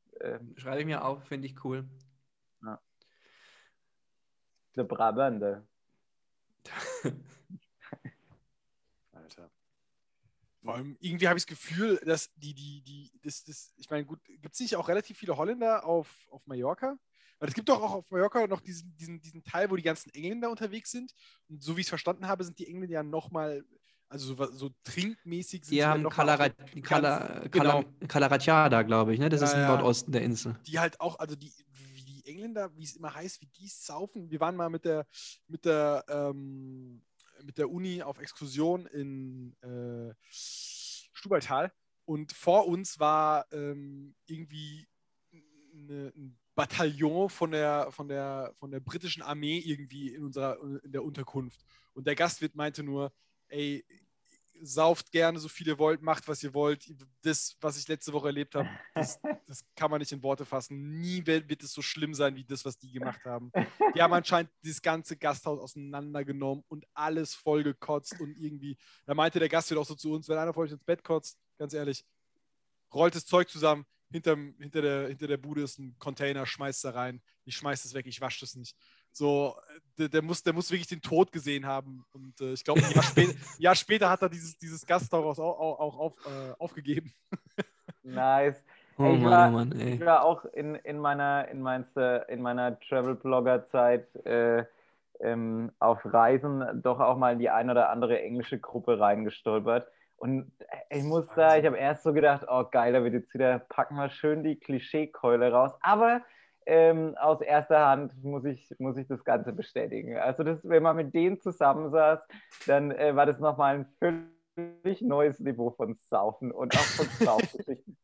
Schreibe ich mir auf, finde ich cool. Ja. De Brabande. Alter. Vor allem, irgendwie habe ich das Gefühl, dass ich meine, gut, gibt es nicht auch relativ viele Holländer auf Mallorca? Weil es gibt doch auch auf Mallorca noch diesen Teil, wo die ganzen Engländer unterwegs sind. Und so wie ich es verstanden habe, sind die Engländer ja nochmal, also so trinkmäßig sind die ja noch Calaratiada, glaube ich, ne? Das ist im Nordosten der Insel. Die halt auch, also die Engländer, wie es immer heißt, wie die saufen. Wir waren mal mit der Uni auf Exkursion in Stubaital und vor uns war irgendwie ein Bataillon von der britischen Armee irgendwie in der Unterkunft und der Gastwirt meinte nur, ey, sauft gerne so viel ihr wollt, macht was ihr wollt, das, was ich letzte Woche erlebt habe, das kann man nicht in Worte fassen, nie wird es so schlimm sein, wie das, was die gemacht haben. Die haben anscheinend das ganze Gasthaus auseinandergenommen und alles voll gekotzt und irgendwie, da meinte der Gastwirt auch so zu uns, wenn einer von euch ins Bett kotzt, ganz ehrlich, rollt das Zeug zusammen, hinter der Bude ist ein Container, schmeißt da rein, ich schmeiß das weg, ich wasche das nicht. So, der muss wirklich den Tod gesehen haben. Und ich glaube, ein Jahr später hat er dieses Gasthaus aufgegeben. Nice. Ey, ich war auch in meiner Travel-Blogger-Zeit auf Reisen doch auch mal in die ein oder andere englische Gruppe reingestolpert. Und ich habe erst so gedacht, oh geil, da wird jetzt wieder, packen wir schön die Klischeekeule raus. Aber aus erster Hand muss ich das Ganze bestätigen. Also wenn man mit denen zusammensaß, dann war das nochmal ein völlig neues Niveau von Saufen und auch von Saufgeschichten.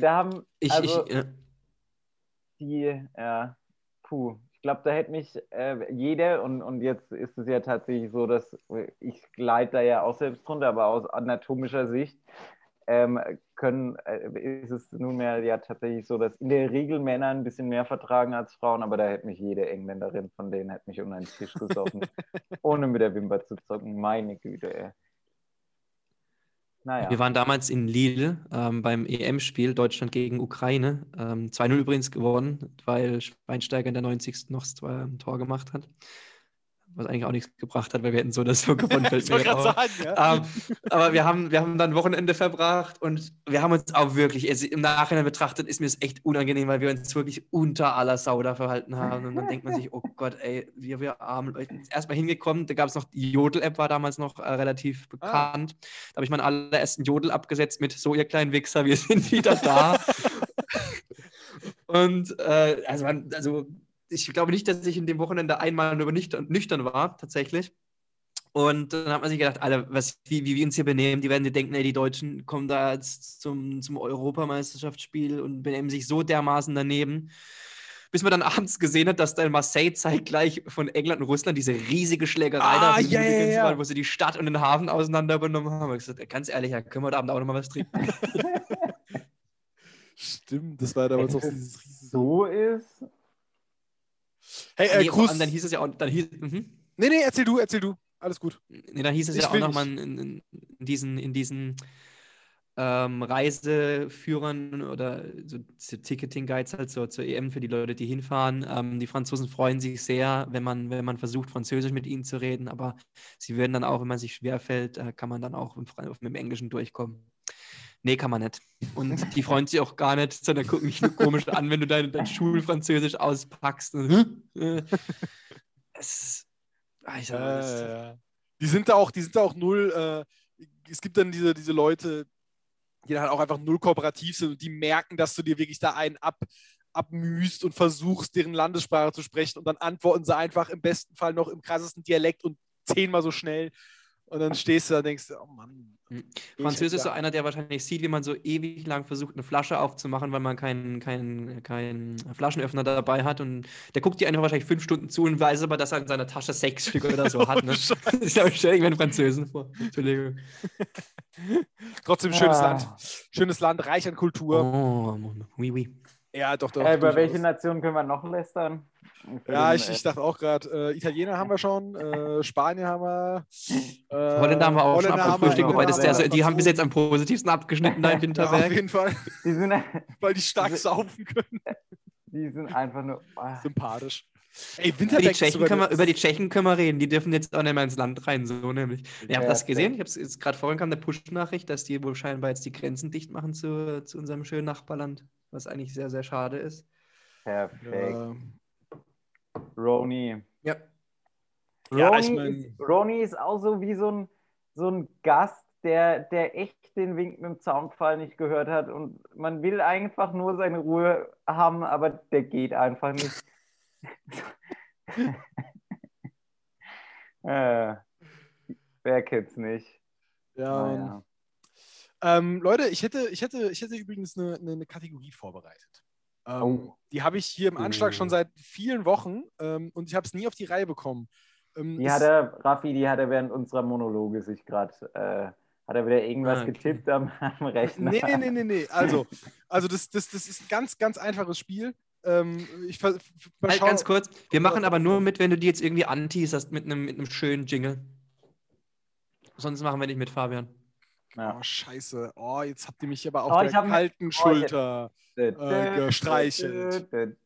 Da haben, also, die, ich glaube, da hätte mich jeder, und jetzt ist es ja tatsächlich so, dass ich leide da ja auch selbst drunter, aber aus anatomischer Sicht ist es nunmehr ja tatsächlich so, dass in der Regel Männer ein bisschen mehr vertragen als Frauen, aber da hätte mich jede Engländerin von denen hätte mich um einen Tisch gesoffen, ohne mit der Wimper zu zocken. Meine Güte, ey. Naja. Wir waren damals in Lille beim EM-Spiel Deutschland gegen Ukraine. 2-0 übrigens gewonnen, weil Schweinsteiger in der 90. noch ein Tor gemacht hat. Was eigentlich auch nichts gebracht hat, weil wir hätten so das so gewonnen. Aber wir haben dann Wochenende verbracht und wir haben uns auch wirklich, also im Nachhinein betrachtet, ist mir es echt unangenehm, weil wir uns wirklich unter aller Sau da verhalten haben. Und dann denkt man sich, oh Gott, ey, wir armen Leute. Erstmal hingekommen, da gab es noch, die Jodel-App war damals noch relativ bekannt. Da habe ich meinen allerersten Jodel abgesetzt mit, so ihr kleinen Wichser, wir sind wieder da. Und ich glaube nicht, dass ich in dem Wochenende einmal nur nüchtern war, tatsächlich. Und dann hat man sich gedacht, Alter, wie wir uns hier benehmen, die werden dir denken, ey, die Deutschen kommen da jetzt zum Europameisterschaftsspiel und benehmen sich so dermaßen daneben. Bis man dann abends gesehen hat, dass da in Marseille zeitgleich von England und Russland diese riesige Schlägerei war, wo sie die Stadt und den Hafen auseinandergenommen haben. Ich gesagt, ganz ehrlich, ja, können wir heute Abend auch nochmal was trinken. Stimmt, das war damals auch dieses riesige... So ist... Hey, Gruß. Dann hieß es ja auch... Nee, erzähl du. Alles gut. Nee, dann hieß es ja auch nochmal in diesen Reiseführern oder so Ticketing-Guides halt so zur EM für die Leute, die hinfahren. Die Franzosen freuen sich sehr, wenn man versucht, Französisch mit ihnen zu reden, aber sie würden dann auch, wenn man sich schwerfällt, kann man dann auch mit dem Englischen durchkommen. Nee, kann man nicht. Und die freuen sich auch gar nicht, sondern gucken mich nur komisch an, wenn du dein Schulfranzösisch auspackst. Die sind da auch null. Es gibt dann diese Leute, die dann halt auch einfach null kooperativ sind und die merken, dass du dir wirklich da einen abmühst und versuchst, deren Landessprache zu sprechen und dann antworten sie einfach im besten Fall noch im krassesten Dialekt und 10-mal so schnell. Und dann stehst du da und denkst, oh Mann. Französisch ist so einer, der wahrscheinlich sieht, wie man so ewig lang versucht, eine Flasche aufzumachen, weil man keinen Flaschenöffner dabei hat. Und der guckt dir einfach wahrscheinlich 5 Stunden zu und weiß aber, dass er in seiner Tasche 6 Stück oder so hat. Ne? Ich glaube, ich stelle mir einen Französen vor. Entschuldigung. Trotzdem schönes Land. Schönes Land, reich an Kultur. Oh, oui, oui. Ja, doch. Über welche Nation können wir noch lästern? Ja, ich dachte auch gerade, Italiener haben wir schon, Spanier haben wir. Holländer haben wir auch schon abgefrühstückt. Die haben bis jetzt am positivsten abgeschnitten da in Winterberg. Ja, auf jeden Fall. Weil die stark saufen können. Die sind einfach nur sympathisch. Ey, über die Tschechen können wir reden. Die dürfen jetzt auch nicht mehr ins Land rein, so nämlich. Ihr habt das gesehen? Ich habe es jetzt gerade vorhin, kam eine Push-Nachricht, dass die wohl scheinbar jetzt die Grenzen dicht machen zu unserem schönen Nachbarland, was eigentlich sehr, sehr schade ist. Perfekt. Roni. Ja. Roni ist auch so wie so ein Gast, der echt den Wink mit dem Zaunpfahl nicht gehört hat und man will einfach nur seine Ruhe haben, aber der geht einfach nicht. Wer kennt's nicht? Ja. Naja. Leute, ich hätte übrigens eine Kategorie vorbereitet. Die habe ich hier im Anschlag schon seit vielen Wochen und ich habe es nie auf die Reihe bekommen. Die hat er während unserer Monologe sich gerade, hat er wieder irgendwas getippt am Rechner. Nee. Also das ist ein ganz, ganz einfaches Spiel. Halt ganz kurz, wir machen aber nur mit, wenn du die jetzt irgendwie anteaserst mit einem schönen Jingle. Sonst machen wir nicht mit, Fabian. Ja. Oh, scheiße. Oh, jetzt habt ihr mich aber auf der kalten Schulter gestreichelt. Jetzt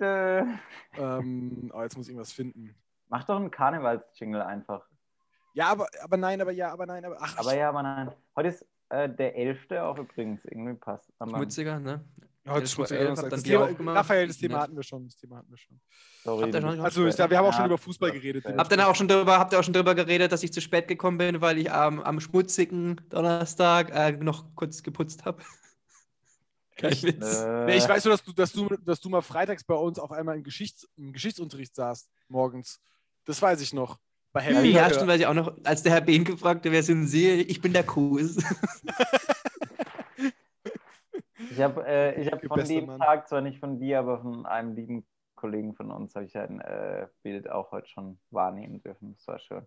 muss ich irgendwas finden. Mach doch einen Karnevals-Jingle einfach. Ja, aber nein. Ach, aber ja, aber nein. Heute ist der 11. auch übrigens. Irgendwie passt. Schmutziger, ne? Ja, heute schmutziger. Raphael, das Thema hatten wir schon. Sorry. Also, wir haben auch schon über Fußball geredet. Habt ihr auch schon drüber geredet, dass ich zu spät gekommen bin, weil ich am schmutzigen Donnerstag noch kurz geputzt habe? Kein Witz. Nee, ich weiß nur, dass du mal freitags bei uns auf einmal im Geschichtsunterricht saßt, morgens. Das weiß ich noch. Bei Herr Behn. Ja, stimmt, weiß ich auch noch. Als der Herr Behn gefragt hat, wer sind Sie? Ich bin der Kuhs. Ich hab von dem Tag, zwar nicht von dir, aber von einem lieben Kollegen von uns, habe ich ein Bild auch heute schon wahrnehmen dürfen. Das war schön.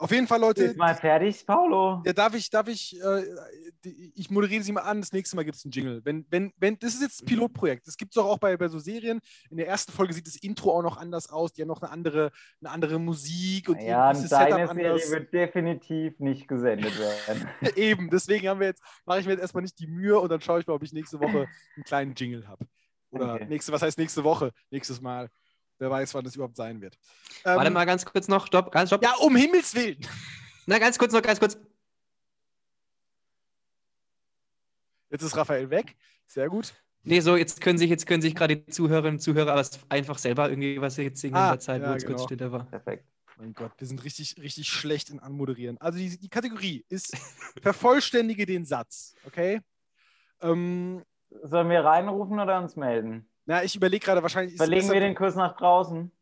Auf jeden Fall, Leute. Ist mal fertig, Paolo. Ja, ich moderiere sie mal an, das nächste Mal gibt es einen Jingle. Das ist jetzt ein Pilotprojekt. Es gibt es auch bei so Serien. In der ersten Folge sieht das Intro auch noch anders aus. Die haben noch eine andere Musik. Und ja, und deine Serie wird definitiv nicht gesendet werden. Eben, deswegen mache ich mir jetzt erstmal nicht die Mühe und dann schaue ich mal, ob ich nächste Woche einen kleinen Jingle habe. Oder okay. Was heißt nächste Woche? Nächstes Mal. Wer weiß, wann das überhaupt sein wird. Warte mal ganz kurz noch. Stopp, ganz stopp. Ja, um Himmels Willen. Na, ganz kurz noch, ganz kurz. Jetzt ist Raphael weg. Sehr gut. Nee, so, jetzt können sich gerade die Zuhörerinnen und Zuhörer aber einfach selber irgendwie, was jetzt in der Zeit, ja, wo es kurz steht, da war. Perfekt. Mein Gott, wir sind richtig, richtig schlecht in Anmoderieren. Also die Kategorie ist vervollständige den Satz, okay? Sollen wir reinrufen oder uns melden? Na, ich überlege gerade, wahrscheinlich... Verlegen wir den Kurs nach draußen?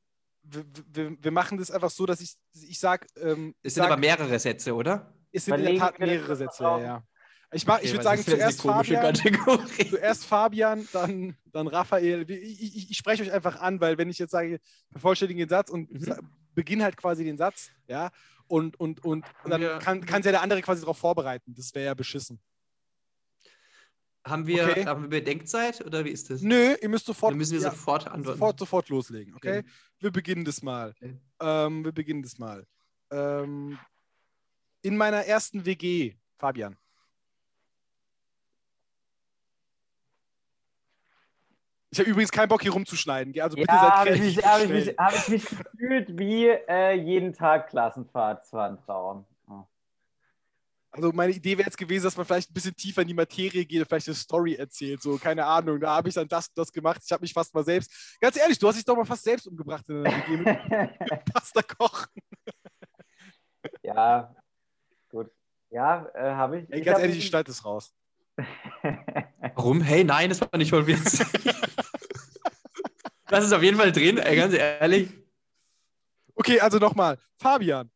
Wir machen das einfach so, dass ich sage... es sind aber mehrere Sätze, oder? Es sind in der Tat mehrere Sätze, ja. Ich würde sagen, zuerst Fabian, dann Raphael. Ich spreche euch einfach an, weil wenn ich jetzt sage, vervollständige den Satz und beginne halt quasi den Satz, ja, und dann kann ja der andere quasi darauf vorbereiten. Das wäre ja beschissen. Haben wir Bedenkzeit oder wie ist das? Nö, ihr müsst sofort... Dann müssen wir sofort antworten. Sofort loslegen, okay? Wir beginnen das mal. Okay. In meiner ersten WG, Fabian. Ich habe übrigens keinen Bock, hier rumzuschneiden. Also bitte seid kreativ. Ja, habe ich mich gefühlt wie jeden Tag Klassenfahrt. Das war ein Traum. Also meine Idee wäre jetzt gewesen, dass man vielleicht ein bisschen tiefer in die Materie geht und vielleicht eine Story erzählt. So, keine Ahnung, da habe ich dann das und das gemacht. Ich habe mich fast mal selbst... Ganz ehrlich, du hast dich doch mal fast selbst umgebracht in der WG mit Pasta kochen. Ja, gut. Ja, habe ich... Ey, ganz ehrlich, ich schneide das raus. Warum? Hey, nein, das war nicht mal witzig. Das ist auf jeden Fall drin, ganz ehrlich. Okay, also nochmal. Fabian.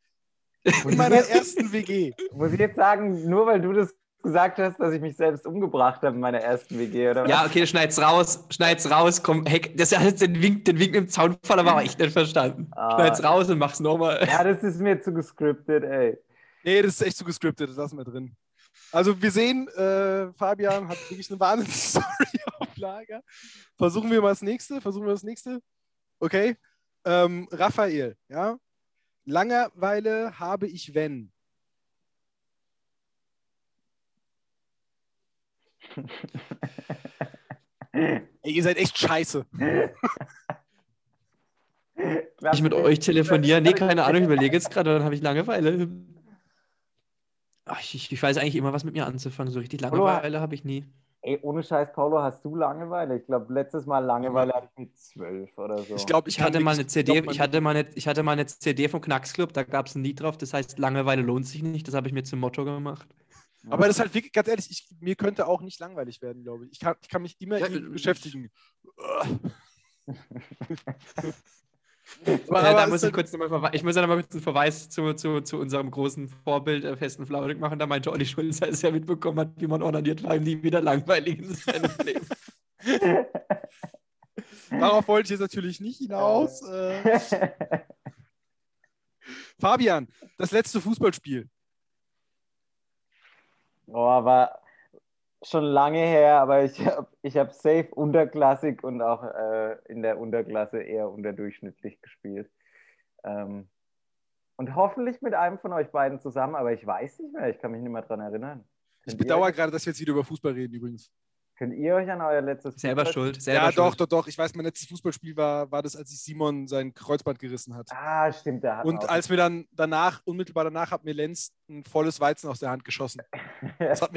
In meiner ersten WG. Muss ich jetzt sagen, nur weil du das gesagt hast, dass ich mich selbst umgebracht habe in meiner ersten WG, oder was? Ja, okay, schneid's raus, komm, heck, das heißt, den Wink mit dem Zaunpfahl aber auch echt nicht verstanden. Schneid's raus und mach's nochmal. Ja, das ist mir zu gescriptet, ey. Nee, das ist echt zu gescriptet, das lassen wir drin. Also wir sehen, Fabian hat wirklich eine Wahnsinns-Story auf Lager. Versuchen wir mal das Nächste. Okay, Raphael, ja? Langeweile habe ich, wenn. Ey, ihr seid echt scheiße. Ich mit euch telefoniere? Nee, keine Ahnung, ich überlege jetzt gerade, dann habe ich Langeweile. Ach, ich weiß eigentlich immer, was mit mir anzufangen. So richtig Langeweile habe ich nie. Ey, ohne Scheiß, Paolo, hast du Langeweile? Ich glaube, letztes Mal Langeweile hatte ich mit 12 oder so. Ich glaube, ich hatte mal eine CD vom Knacksclub, da gab es ein Lied drauf, das heißt, Langeweile lohnt sich nicht, das habe ich mir zum Motto gemacht. Aber das ist halt wirklich, ganz ehrlich, mir könnte auch nicht langweilig werden, glaube ich. Ich kann mich immer beschäftigen. Ich muss ja nochmal kurz einen Verweis zu unserem großen Vorbild festen Flaurig machen. Da meinte Olli Schulz, als er mitbekommen hat, wie man ordiniert war, ihm nie wieder langweilig in seinem Leben. Darauf wollte ich jetzt natürlich nicht hinaus. Fabian, das letzte Fußballspiel. Boah, war schon lange her, aber ich hab safe unterklassig und auch in der Unterklasse eher unterdurchschnittlich gespielt. Und hoffentlich mit einem von euch beiden zusammen, aber ich weiß nicht mehr, ich kann mich nicht mehr dran erinnern. Ich bedauere gerade, dass wir jetzt wieder über Fußball reden übrigens. Könnt ihr euch an euer letztes Fußballspiel... Selber schuld. Doch. Ich weiß, mein letztes Fußballspiel war das, als ich Simon sein Kreuzband gerissen hat. Ah, stimmt. Der hat und als mir dann unmittelbar danach, hat mir Lenz ein volles Weizen aus der Hand geschossen. Das hat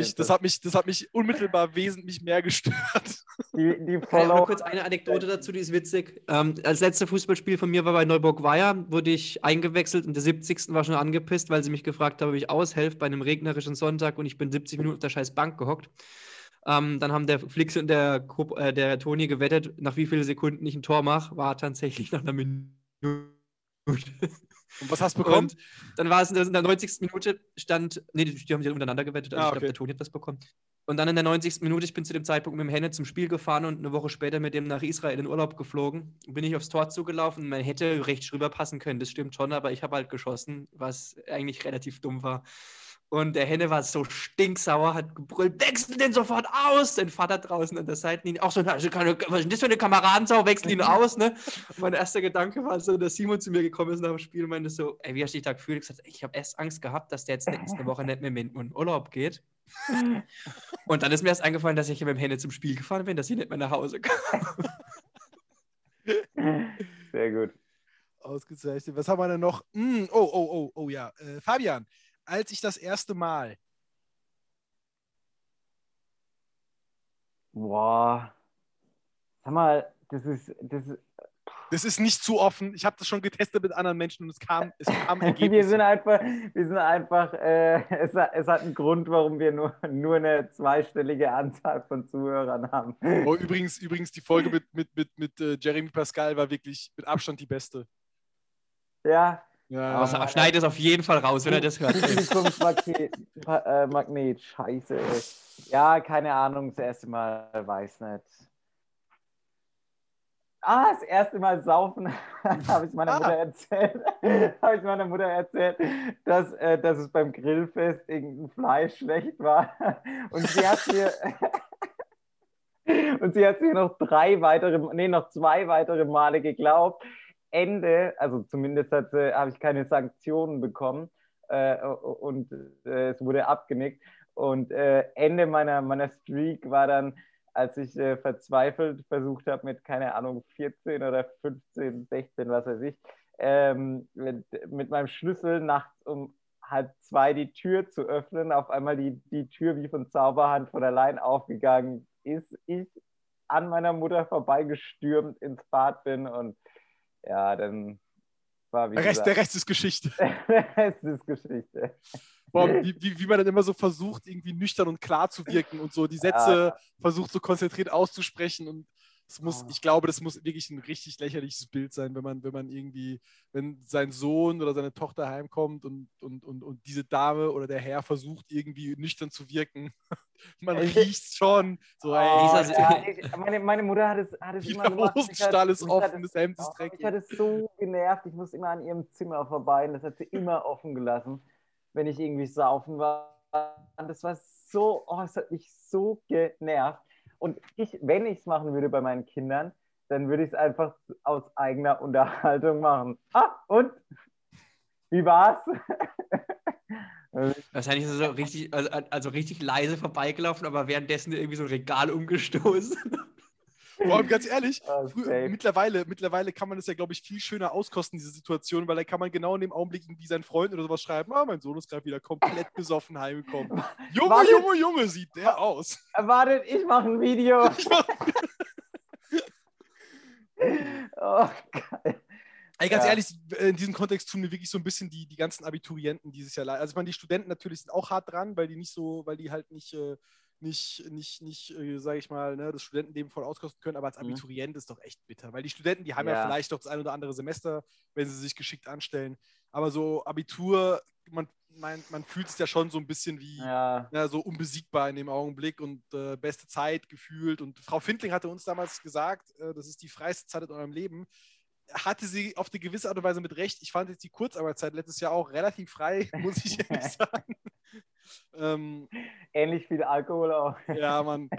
mich unmittelbar wesentlich mehr gestört. Ich habe kurz eine Anekdote dazu, die ist witzig. Das letzte Fußballspiel von mir war bei Neuburg-Weiher, wurde ich eingewechselt und der 70. war schon angepisst, weil sie mich gefragt haben, ob ich aushelfe bei einem regnerischen Sonntag und ich bin 70 Minuten auf der scheiß Bank gehockt. Dann haben der Flix und der Toni gewettet, nach wie viele Sekunden ich ein Tor mache, war tatsächlich nach einer Minute. Und was hast du bekommen? Und dann war es in der 90. Minute, die haben sich untereinander gewettet, also ich glaube, der Toni hat was bekommen. Und dann in der 90. Minute, ich bin zu dem Zeitpunkt mit dem Henne zum Spiel gefahren und eine Woche später mit dem nach Israel in Urlaub geflogen, bin ich aufs Tor zugelaufen. Man hätte rechts rüberpassen können, das stimmt schon, aber ich habe halt geschossen, was eigentlich relativ dumm war. Und der Henne war so stinksauer, hat gebrüllt, wechsel den sofort aus, den Vater draußen an der Seitenlinie. Auch so, was ist denn das für eine Kameradensau, wechsel ihn aus, ne? Und mein erster Gedanke war so, dass Simon zu mir gekommen ist nach dem Spiel und meinte so, ey, wie hast du dich da gefühlt? Ich gesagt, ich habe erst Angst gehabt, dass der jetzt nächste Woche nicht mehr mit in Urlaub geht. Und dann ist mir erst eingefallen, dass ich mit dem Henne zum Spiel gefahren bin, dass ich nicht mehr nach Hause kam. Sehr gut. Ausgezeichnet. Was haben wir denn noch? Ja. Fabian, als ich das erste Mal... Boah. Sag mal, das ist... Das ist nicht zu offen. Ich habe das schon getestet mit anderen Menschen und es kam Ergebnisse. Es hat einen Grund, warum wir nur eine zweistellige Anzahl von Zuhörern haben. Oh, übrigens die Folge mit Jeremy Pascal war wirklich mit Abstand die beste. Ja. Aber schneid es auf jeden Fall raus, wenn er das hört. Magnet, scheiße. Ja, keine Ahnung, das erste Mal, weiß nicht. Ah, das erste Mal saufen, habe ich meiner Mutter erzählt, dass es beim Grillfest irgendein Fleisch schlecht war. Und sie hat mir noch zwei weitere Male geglaubt. Also zumindest habe ich keine Sanktionen bekommen und es wurde abgenickt. Und Ende meiner Streak war dann, als ich verzweifelt versucht habe, mit, keine Ahnung, 14 oder 15, 16, was weiß ich, mit meinem Schlüssel nachts um 1:30 die Tür zu öffnen, auf einmal die Tür wie von Zauberhand von allein aufgegangen ist, ich an meiner Mutter vorbeigestürmt ins Bad bin und ja, dann war wie gesagt... Der Rest ist Geschichte. Der Rest ist Geschichte. Boah, wie man dann immer so versucht, irgendwie nüchtern und klar zu wirken und so die Sätze versucht, so konzentriert auszusprechen. Und ich glaube, das muss wirklich ein richtig lächerliches Bild sein, wenn sein Sohn oder seine Tochter heimkommt und diese Dame oder der Herr versucht, irgendwie nüchtern zu wirken. Man riecht schon. So, meine Mutter hat es immer gemacht. Hosenstall ist offen, das Hemd ist dreckig. Ich hatte es so genervt, ich musste immer an ihrem Zimmer vorbei und das hat sie immer offen gelassen, wenn ich irgendwie saufen war. Das war so, es hat mich so genervt. Und wenn ich es machen würde bei meinen Kindern, dann würde ich es einfach aus eigener Unterhaltung machen. Und? Wie war's? Wahrscheinlich ist er so richtig, also richtig leise vorbeigelaufen, aber währenddessen irgendwie so ein Regal umgestoßen. Vor allem ganz ehrlich, mittlerweile kann man das ja, glaube ich, viel schöner auskosten, diese Situation, weil da kann man genau in dem Augenblick irgendwie seinen Freund oder sowas schreiben, mein Sohn ist gerade wieder komplett besoffen heimgekommen. Junge, sieht der aus. Wartet, ich mache ein Video. Oh, geil. Ey, ganz ehrlich, in diesem Kontext tun mir wirklich so ein bisschen die ganzen Abiturienten dieses Jahr leid. Also ich meine, die Studenten natürlich sind auch hart dran, weil die halt nicht... nicht sage ich mal, ne, das Studentenleben voll auskosten können, aber als Abiturient ist doch echt bitter, weil die Studenten, die haben ja vielleicht doch das ein oder andere Semester, wenn sie sich geschickt anstellen, aber so Abitur, man fühlt es ja schon so ein bisschen wie so unbesiegbar in dem Augenblick und beste Zeit gefühlt, und Frau Findling hatte uns damals gesagt, das ist die freiste Zeit in eurem Leben, hatte sie auf eine gewisse Art und Weise mit Recht. Ich fand jetzt die Kurzarbeitszeit letztes Jahr auch relativ frei, muss ich ehrlich sagen. Ähnlich viel Alkohol auch. Ja, Mann.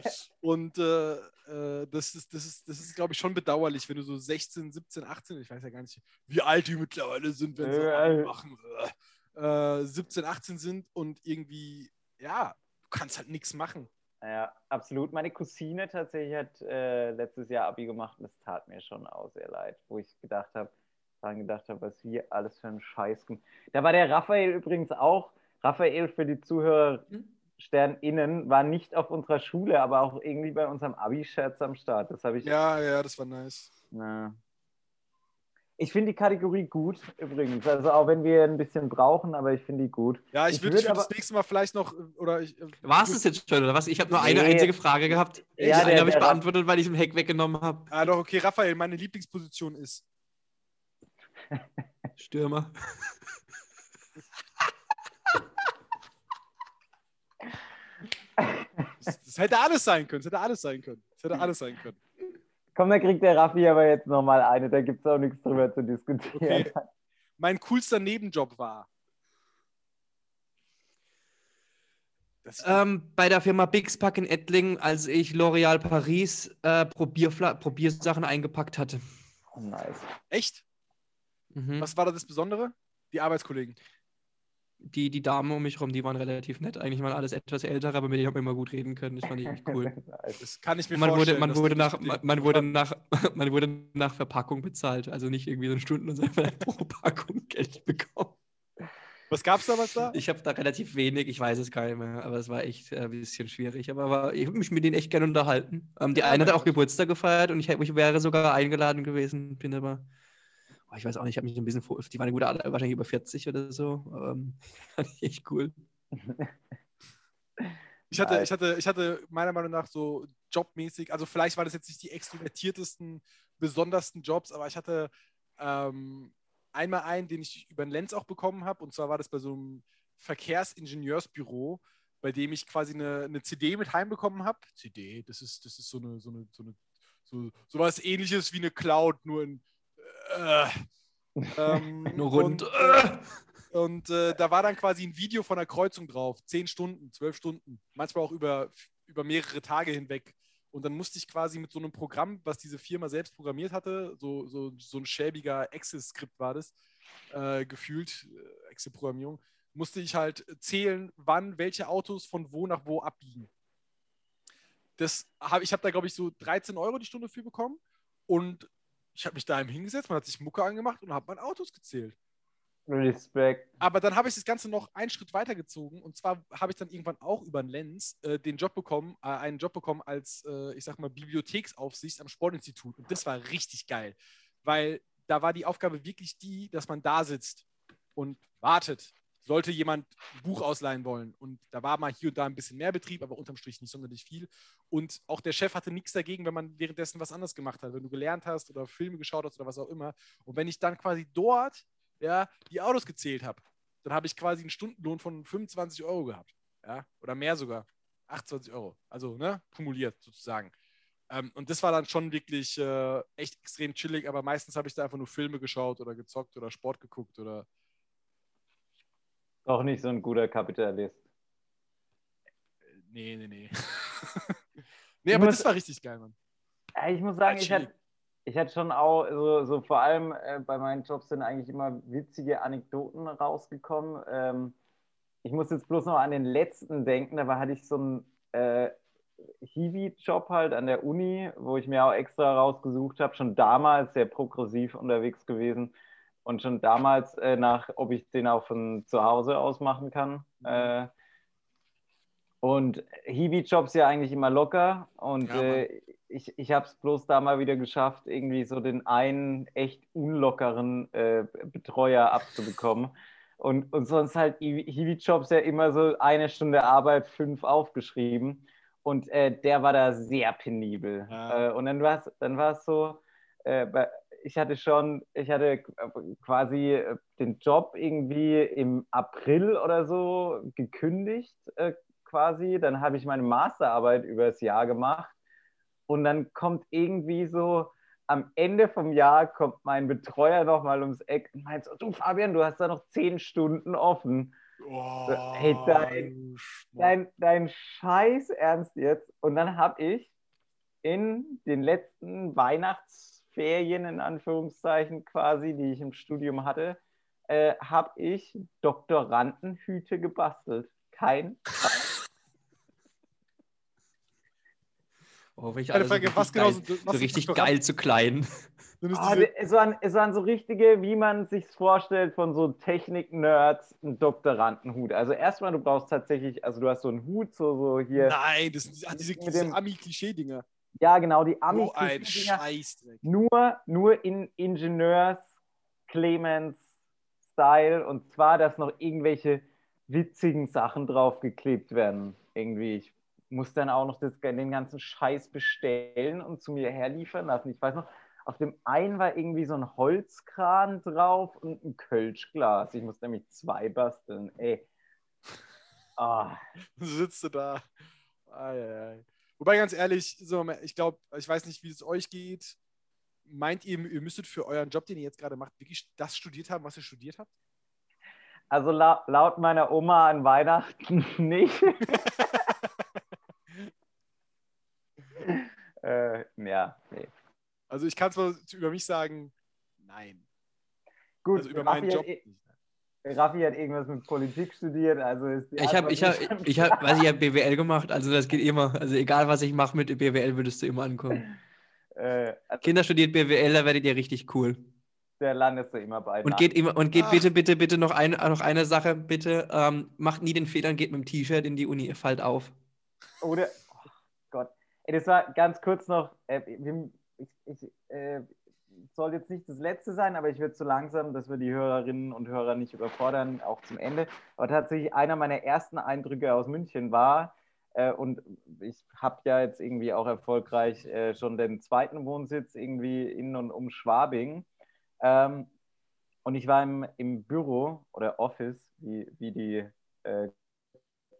Und das ist glaube ich, schon bedauerlich, wenn du so 16, 17, 18, ich weiß ja gar nicht, wie alt die mittlerweile sind, wenn sie machen, 17, 18 sind und irgendwie, du kannst halt nichts machen. Ja, absolut. Meine Cousine tatsächlich hat letztes Jahr Abi gemacht und das tat mir schon auch sehr leid, wo ich daran gedacht habe, was wir alles für einen Scheiß gemacht haben. Da war der Raphael übrigens auch. Raphael, für die ZuhörersternInnen, war nicht auf unserer Schule, aber auch irgendwie bei unserem Abi-Scherz am Start. Das habe ich. Ja, das war nice. Na. Ich finde die Kategorie gut, übrigens. Also auch wenn wir ein bisschen brauchen, aber ich finde die gut. Ja, ich würde das nächste Mal vielleicht noch... War es das jetzt schon, oder was? Ich habe nur eine einzige Frage gehabt. Die eine habe ich beantwortet, weil ich den Heck weggenommen habe. Ah, doch, okay, Raphael, meine Lieblingsposition ist... Stürmer. Das Es hätte alles sein können. Es hätte alles sein können. Es hätte alles sein können. Komm, da kriegt der Raffi aber jetzt nochmal eine. Da gibt es auch nichts drüber zu diskutieren. Okay. Mein coolster Nebenjob war? Bei der Firma Bixpack in Ettlingen, als ich L'Oréal Paris Probiersachen eingepackt hatte. Oh, nice. Echt? Mhm. Was war da das Besondere? Die Arbeitskollegen? Die Damen um mich rum, die waren relativ nett. Eigentlich waren alles etwas älter, aber mit denen habe ich immer gut reden können. Das fand ich echt cool. Das kann ich mir vorstellen. Man wurde nach Verpackung bezahlt. Also nicht irgendwie so Stunden, sondern pro Packung Geld bekommen. Was gab es damals da? Ich habe da relativ wenig, ich weiß es gar nicht mehr, aber es war echt ein bisschen schwierig. Aber ich habe mich mit denen echt gerne unterhalten. Die eine hat auch Geburtstag gefeiert und ich wäre sogar eingeladen gewesen, bin aber... Ich weiß auch nicht, ich habe mich ein bisschen vor. Die waren eine gute Art, wahrscheinlich über 40 oder so. Fand ich echt cool. Ich hatte meiner Meinung nach so jobmäßig, also vielleicht waren das jetzt nicht die extrovertiertesten, besondersten Jobs, aber ich hatte einmal einen, den ich über den Lenz auch bekommen habe. Und zwar war das bei so einem Verkehrsingenieursbüro, bei dem ich quasi eine CD mit heimbekommen habe. CD, das ist so was Ähnliches wie eine Cloud, nur in nur rund. Und da war dann quasi ein Video von der Kreuzung drauf, 10 Stunden, 12 Stunden, manchmal auch über mehrere Tage hinweg. Und dann musste ich quasi mit so einem Programm, was diese Firma selbst programmiert hatte, so ein schäbiger Excel-Skript war das, gefühlt, Excel-Programmierung, musste ich halt zählen, wann welche Autos von wo nach wo abbiegen. Ich habe da, glaube ich, so 13 € die Stunde für bekommen und ich habe mich daheim hingesetzt, man hat sich Mucke angemacht und habe meine Autos gezählt. Respekt. Aber dann habe ich das Ganze noch einen Schritt weitergezogen und zwar habe ich dann irgendwann auch über den Lenz einen Job bekommen als, ich sag mal, Bibliotheksaufsicht am Sportinstitut. Und das war richtig geil, weil da war die Aufgabe wirklich die, dass man da sitzt und wartet, sollte jemand ein Buch ausleihen wollen. Und da war mal hier und da ein bisschen mehr Betrieb, aber unterm Strich nicht sonderlich viel. Und auch der Chef hatte nichts dagegen, wenn man währenddessen was anderes gemacht hat, wenn du gelernt hast oder Filme geschaut hast oder was auch immer. Und wenn ich dann quasi dort die Autos gezählt habe, dann habe ich quasi einen Stundenlohn von 25 € gehabt. Ja? Oder mehr sogar, 28 €. Also kumuliert sozusagen. Und das war dann schon wirklich echt extrem chillig, aber meistens habe ich da einfach nur Filme geschaut oder gezockt oder Sport geguckt oder... Auch nicht so ein guter Kapitalist. Nee. Nee, aber das war richtig geil, Mann. Ich muss sagen, ich hatte schon auch so vor allem bei meinen Jobs sind eigentlich immer witzige Anekdoten rausgekommen. Ich muss jetzt bloß noch an den letzten denken, dabei hatte ich so einen Hiwi-Job halt an der Uni, wo ich mir auch extra rausgesucht habe, schon damals sehr progressiv unterwegs gewesen. Und schon damals ob ich den auch von zu Hause aus machen kann. Und Hiwi-Jobs ja eigentlich immer locker. Und ja, ich habe es bloß da mal wieder geschafft, irgendwie so den einen echt unlockeren Betreuer abzubekommen. Und sonst halt Hiwi-Jobs ja immer so 1 Stunde Arbeit, 5 aufgeschrieben. Und der war da sehr penibel. Ja. Und dann war es so... Ich hatte quasi den Job irgendwie im April oder so gekündigt quasi. Dann habe ich meine Masterarbeit übers Jahr gemacht und dann kommt irgendwie so, am Ende vom Jahr kommt mein Betreuer nochmal ums Eck und meint so, du Fabian, du hast da noch 10 Stunden offen. Oh, so, hey, dein Scheiß Ernst jetzt. Und dann habe ich in den letzten Weihnachtsferien, in Anführungszeichen quasi, die ich im Studium hatte, habe ich Doktorandenhüte gebastelt. Kein Scheiß. Oh, welche alle so richtig geil zu klein. Es waren so richtige, wie man sich's vorstellt, von so Technik-Nerds, ein Doktorandenhut. Also erstmal, du brauchst tatsächlich, also du hast so einen Hut, so hier. Nein, das sind diese Ami-Klischee-Dinger. Ja, genau, die Amis. Oh, ein Scheißdreck. Nur in Ingenieurs-Clemens-Style. Und zwar, dass noch irgendwelche witzigen Sachen drauf geklebt werden. Irgendwie, ich muss dann auch noch den ganzen Scheiß bestellen und zu mir herliefern lassen. Ich weiß noch, auf dem einen war irgendwie so ein Holzkran drauf und ein Kölschglas. Ich musste nämlich 2 basteln. Ey. Ah. Sitzt du da. Ai, ai, ai. Wobei, ganz ehrlich, so, ich glaube, ich weiß nicht, wie es euch geht. Meint ihr, ihr müsstet für euren Job, den ihr jetzt gerade macht, wirklich das studiert haben, was ihr studiert habt? Also laut meiner Oma an Weihnachten nicht. Ja, nee. Also ich kann es mal über mich sagen, nein. Gut, also über meinen Job nicht. Raffi hat irgendwas mit Politik studiert, also ist ich hab BWL gemacht, also das geht immer. Also egal, was ich mache mit BWL, würdest du immer ankommen. Also Kinder studiert BWL, da werdet ihr richtig cool. Da landest du immer bei. Und geht immer und geht bitte noch eine Sache, bitte macht nie den Fehler, geht mit dem T-Shirt in die Uni, ihr fallt auf. Oder oh Gott, ey, das war ganz kurz noch. Ich soll jetzt nicht das Letzte sein, aber ich würde so langsam, dass wir die Hörerinnen und Hörer nicht überfordern, auch zum Ende. Aber tatsächlich einer meiner ersten Eindrücke aus München war, und ich habe ja jetzt irgendwie auch erfolgreich schon den zweiten Wohnsitz irgendwie in und um Schwabing. Und ich war im Büro oder Office, wie die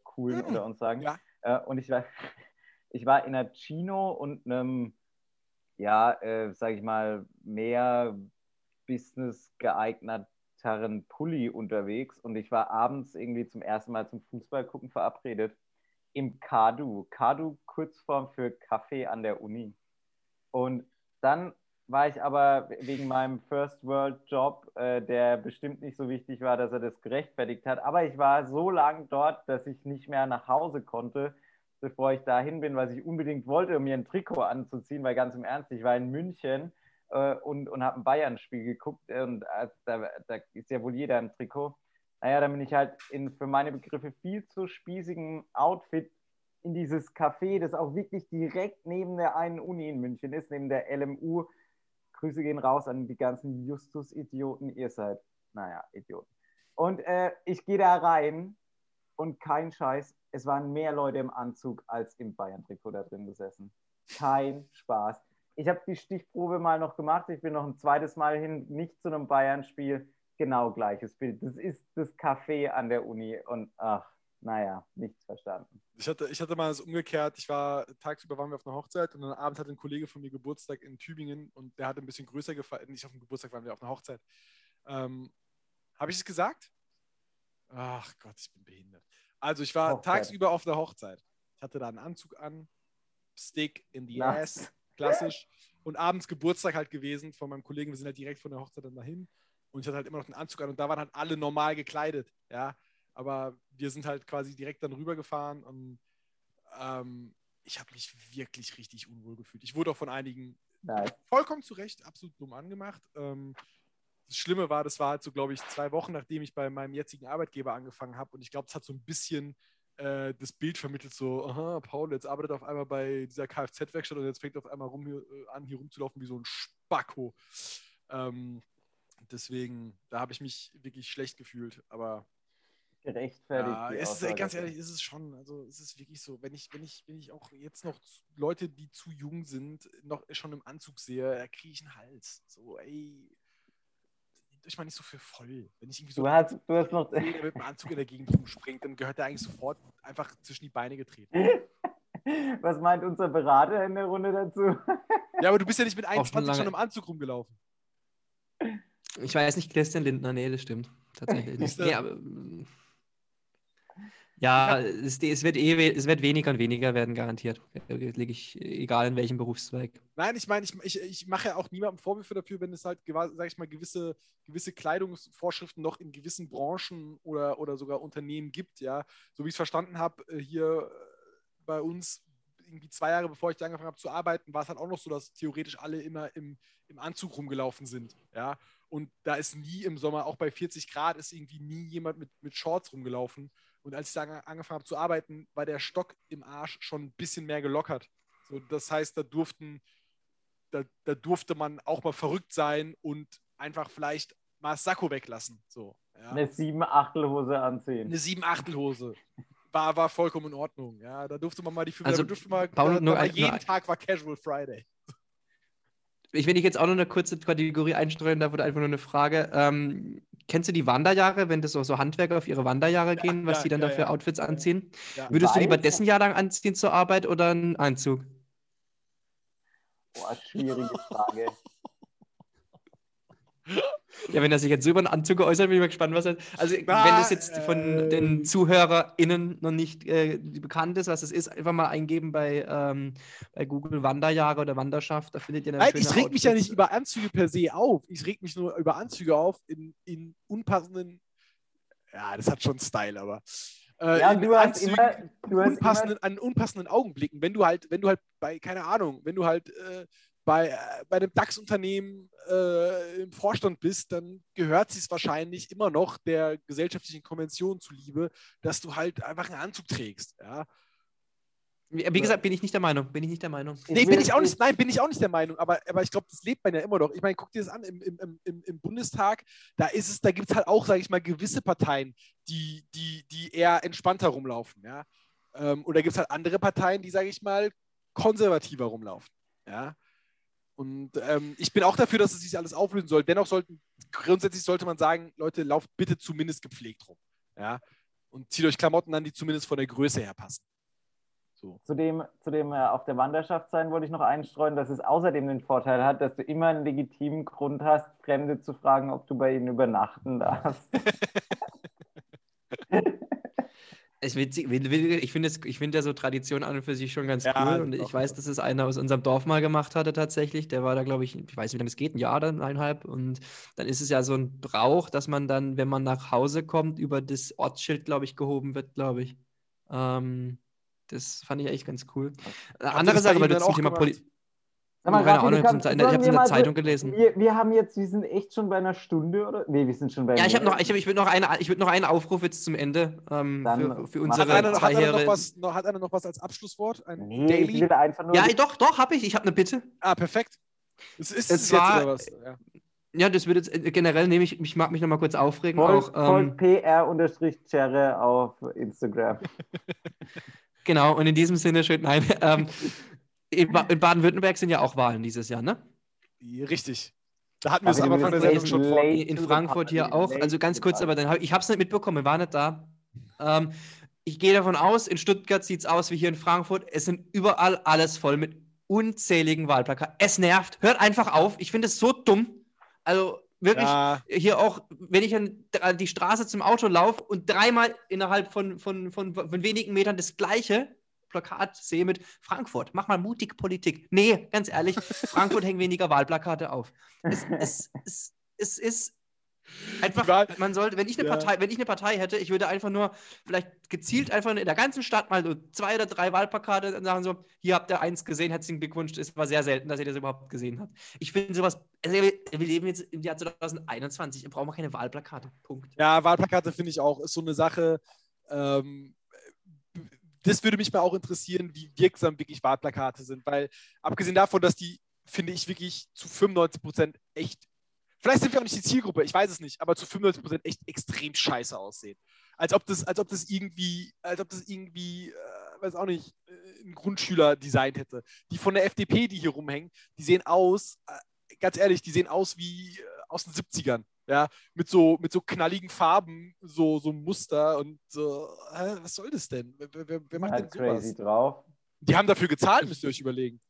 Coolen unter uns sagen. Ja. Und ich war in einer Chino und einem, sag ich mal, mehr Business geeigneteren Pulli unterwegs und ich war abends irgendwie zum ersten Mal zum Fußball gucken verabredet im Kadu. Kadu, Kurzform für Kaffee an der Uni. Und dann war ich aber wegen meinem First-World-Job, der bestimmt nicht so wichtig war, dass er das gerechtfertigt hat, aber ich war so lang dort, dass ich nicht mehr nach Hause konnte, bevor ich dahin bin, was ich unbedingt wollte, um mir ein Trikot anzuziehen, weil ganz im Ernst, ich war in München und habe ein Bayern-Spiel geguckt und da ist ja wohl jeder im Trikot. Naja, dann bin ich halt für meine Begriffe viel zu spießigem Outfit in dieses Café, das auch wirklich direkt neben der einen Uni in München ist, neben der LMU. Grüße gehen raus an die ganzen Justus-Idioten, ihr seid, Idioten. Und ich gehe da rein und kein Scheiß, es waren mehr Leute im Anzug als im Bayern-Trikot da drin gesessen. Kein Spaß. Ich habe die Stichprobe mal noch gemacht. Ich bin noch ein zweites Mal hin, nicht zu einem Bayern-Spiel. Genau gleiches Bild. Das ist das Café an der Uni. Und nichts verstanden. Ich hatte mal das umgekehrt. Tagsüber waren wir auf einer Hochzeit und dann abends hatte ein Kollege von mir Geburtstag in Tübingen und der hatte ein bisschen größer gefeiert. Nicht auf dem Geburtstag, waren wir auf einer Hochzeit. Habe ich es gesagt? Ach Gott, ich bin behindert. Also ich war tagsüber auf der Hochzeit. Ich hatte da einen Anzug an, Stick in the ass, klassisch. Und abends Geburtstag halt gewesen von meinem Kollegen. Wir sind halt direkt von der Hochzeit dann dahin. Und ich hatte halt immer noch einen Anzug an und da waren halt alle normal gekleidet. Ja, aber wir sind halt quasi direkt dann rübergefahren und ich habe mich wirklich richtig unwohl gefühlt. Ich wurde auch von einigen vollkommen zu Recht absolut dumm angemacht. Das Schlimme war, das war halt so, glaube ich, 2 Wochen, nachdem ich bei meinem jetzigen Arbeitgeber angefangen habe. Und ich glaube, es hat so ein bisschen das Bild vermittelt, so, aha, Paul, jetzt arbeitet auf einmal bei dieser Kfz-Werkstatt und jetzt fängt auf einmal hier rumzulaufen wie so ein Spacko. Deswegen, da habe ich mich wirklich schlecht gefühlt, aber gerechtfertigt. Ja, ganz ehrlich, ist es schon, also es ist wirklich so, wenn ich auch jetzt noch Leute, die zu jung sind, noch schon im Anzug sehe, da kriege ich einen Hals. So, ey, ich meine nicht so für voll. Wenn ich irgendwie so du hast noch mit dem Anzug in der Gegend rumspringt, dann gehört der eigentlich sofort einfach zwischen die Beine getreten. Was meint unser Berater in der Runde dazu? Ja, aber du bist ja nicht mit 21 schon im Anzug rumgelaufen. Ich weiß nicht, Christian Lindner, nee, das stimmt. Tatsächlich nicht. Nee, aber, ja, es wird weniger und weniger werden, garantiert. Egal in welchem Berufszweig. Nein, ich meine, ich mache ja auch niemandem Vorwürfe dafür, wenn es halt, sag ich mal, gewisse Kleidungsvorschriften noch in gewissen Branchen oder sogar Unternehmen gibt, ja. So wie ich es verstanden habe, hier bei uns irgendwie 2 Jahre, bevor ich da angefangen habe zu arbeiten, war es halt auch noch so, dass theoretisch alle immer im Anzug rumgelaufen sind, ja. Und da ist nie im Sommer, auch bei 40 Grad, ist irgendwie nie jemand mit Shorts rumgelaufen. Und als ich dann angefangen habe zu arbeiten, war der Stock im Arsch schon ein bisschen mehr gelockert. So, das heißt, da durfte man auch mal verrückt sein und einfach vielleicht mal das Sakko weglassen. So, ja. Eine 7/8-Hose anziehen. Eine 7/8-Hose. War vollkommen in Ordnung. Ja, da durfte man mal jeden Tag war Casual Friday. Wenn ich jetzt auch noch eine kurze Kategorie einstreuen darf, oder einfach nur eine Frage. Kennst du die Wanderjahre, wenn das so Handwerker auf ihre Wanderjahre gehen, was die dann dafür Outfits anziehen? Ja. Würdest du lieber dessen Jahrgang anziehen zur Arbeit oder einen Anzug? Boah, schwierige Frage. Ja, wenn er sich jetzt so über einen Anzug geäußert, bin ich mal gespannt, was er... Also, wenn das jetzt von den ZuhörerInnen noch nicht bekannt ist, was es ist, einfach mal eingeben bei Google Wanderjahre oder Wanderschaft, da findet ihr eine schöne Outfits. Ich reg mich ja nicht über Anzüge per se auf. Ich reg mich nur über Anzüge auf in unpassenden... Ja, das hat schon Style, aber... ja, du hast Anzügen, an unpassenden Augenblicken. Wenn du halt bei, keine Ahnung, wenn du halt... Bei einem DAX-Unternehmen im Vorstand bist, dann gehört es wahrscheinlich immer noch der gesellschaftlichen Konvention zuliebe, dass du halt einfach einen Anzug trägst. Ja? Wie gesagt, bin ich nicht der Meinung. Nee, bin ich auch nicht der Meinung, aber ich glaube, das lebt man ja immer noch. Ich meine, guck dir das an, im Bundestag, da gibt es halt auch, sage ich mal, gewisse Parteien, die eher entspannter rumlaufen. Ja? Und da gibt es halt andere Parteien, die, sage ich mal, konservativer rumlaufen. Ja. Und ich bin auch dafür, dass es sich alles auflösen soll. Dennoch sollte man sagen, Leute, lauft bitte zumindest gepflegt rum. Ja? Und zieht euch Klamotten an, die zumindest von der Größe her passen. So. Zu dem auf der Wanderschaft sein, wollte ich noch einstreuen, dass es außerdem den Vorteil hat, dass du immer einen legitimen Grund hast, Fremde zu fragen, ob du bei ihnen übernachten darfst. Ich finde ja so Tradition an und für sich schon ganz cool. Und ich weiß, dass es einer aus unserem Dorf mal gemacht hatte tatsächlich. Der war da, glaube ich weiß nicht, wie lange es geht, ein Jahr dann, eineinhalb. Und dann ist es ja so ein Brauch, dass man dann, wenn man nach Hause kommt, über das Ortsschild, glaube ich, gehoben wird, glaube ich. Das fand ich echt ganz cool. Andere Sache, weil du zum Thema Politik... Ich habe es in der Zeitung gelesen. Wir sind echt schon bei einer Stunde, oder? Nee, wir sind schon bei... Ja, ich würde noch einen Aufruf jetzt zum Ende für unsere Zweijährige. Hat einer noch was als Abschlusswort? Ich will einfach nur... Ja, doch, habe ich. Ich habe eine Bitte. Ah, perfekt. Das ist jetzt oder was? Ja. Ja, das würde jetzt generell nehme ich mag mich nochmal kurz aufregen. Folgt PR-Cherre auf Instagram. Genau, und in diesem Sinne schön... Nein, in Baden-Württemberg sind ja auch Wahlen dieses Jahr, ne? Richtig. Da hatten wir es am Anfang der Sendung schon vor. In Frankfurt hier auch. Also ganz kurz, aber dann ich habe es nicht mitbekommen, ich war nicht da. Ich gehe davon aus, in Stuttgart sieht es aus wie hier in Frankfurt. Es sind überall alles voll mit unzähligen Wahlplakaten. Es nervt. Hört einfach auf. Ich finde es so dumm. Also wirklich, hier auch, wenn ich an die Straße zum Auto laufe und dreimal innerhalb von wenigen Metern das Gleiche Plakat sehe mit Frankfurt, mach mal mutig Politik. Nee, ganz ehrlich, Frankfurt hängen weniger Wahlplakate auf. Es ist einfach, man sollte, wenn ich eine Partei hätte, ich würde einfach nur vielleicht gezielt einfach in der ganzen Stadt mal so 2 oder 3 Wahlplakate und sagen so, hier habt ihr eins gesehen, herzlichen Glückwunsch, es war sehr selten, dass ihr das überhaupt gesehen habt. Ich finde sowas, wir leben jetzt im Jahr 2021, wir brauchen keine Wahlplakate, Punkt. Ja, Wahlplakate finde ich auch, ist so eine Sache, das würde mich mal auch interessieren, wie wirksam wirklich Wahlplakate sind, weil abgesehen davon, dass die, finde ich, wirklich zu 95% echt, vielleicht sind wir auch nicht die Zielgruppe, ich weiß es nicht, aber zu 95% echt extrem scheiße aussehen. Als ob das irgendwie weiß auch nicht, ein Grundschüler designt hätte. Die von der FDP, die hier rumhängen, die sehen aus, ganz ehrlich, die sehen aus wie aus den 70ern. Ja, mit so knalligen Farben, so Muster und so, was soll das denn? Wer macht denn sowas? Crazy drauf. Die haben dafür gezahlt, müsst ihr euch überlegen.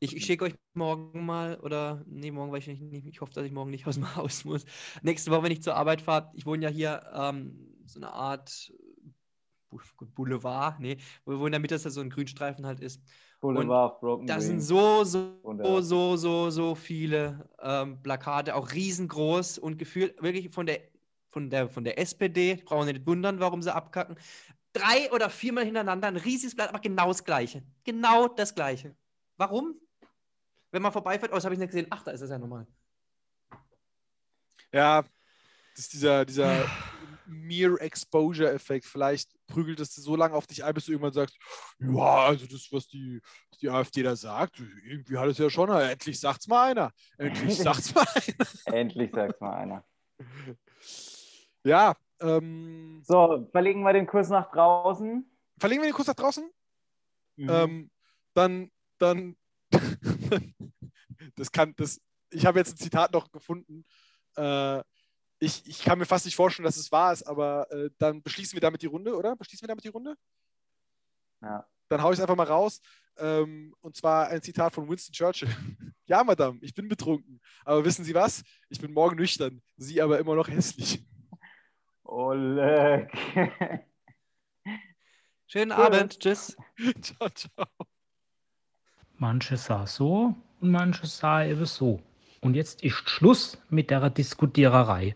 Ich schicke euch morgen mal, morgen weiß ich nicht, ich hoffe, dass ich morgen nicht aus dem Haus muss. Nächste Woche, wenn ich zur Arbeit fahre, ich wohne ja hier so eine Art Boulevard, wo in der Mitte so ein Grünstreifen halt ist. Und da sind so viele Plakate, auch riesengroß und gefühlt wirklich von der SPD, die brauchen nicht wundern, warum sie abkacken, 3 oder 4 Mal hintereinander ein riesiges Blatt, aber genau das Gleiche. Genau das Gleiche. Warum? Wenn man vorbeifährt, das habe ich nicht gesehen, da ist das ja normal. Ja, das ist dieser Mere Exposure-Effekt. Vielleicht prügelt es so lange auf dich ein, bis du irgendwann sagst, ja, also das, was die AfD da sagt, irgendwie hat es ja schon, endlich sagt's mal einer. Ja. So, verlegen wir den Kurs nach draußen? Mhm. Dann ich habe jetzt ein Zitat noch gefunden, Ich kann mir fast nicht vorstellen, dass es wahr ist, aber dann beschließen wir damit die Runde, oder? Beschließen wir damit die Runde? Ja. Dann haue ich es einfach mal raus. Und zwar ein Zitat von Winston Churchill. Ja, Madame, ich bin betrunken. Aber wissen Sie was? Ich bin morgen nüchtern. Sie aber immer noch hässlich. Oleg. Schönen Abend. Tschüss. Ciao, ciao. Manche sah so und manche sah eben so. Und jetzt ist Schluss mit der Diskutiererei.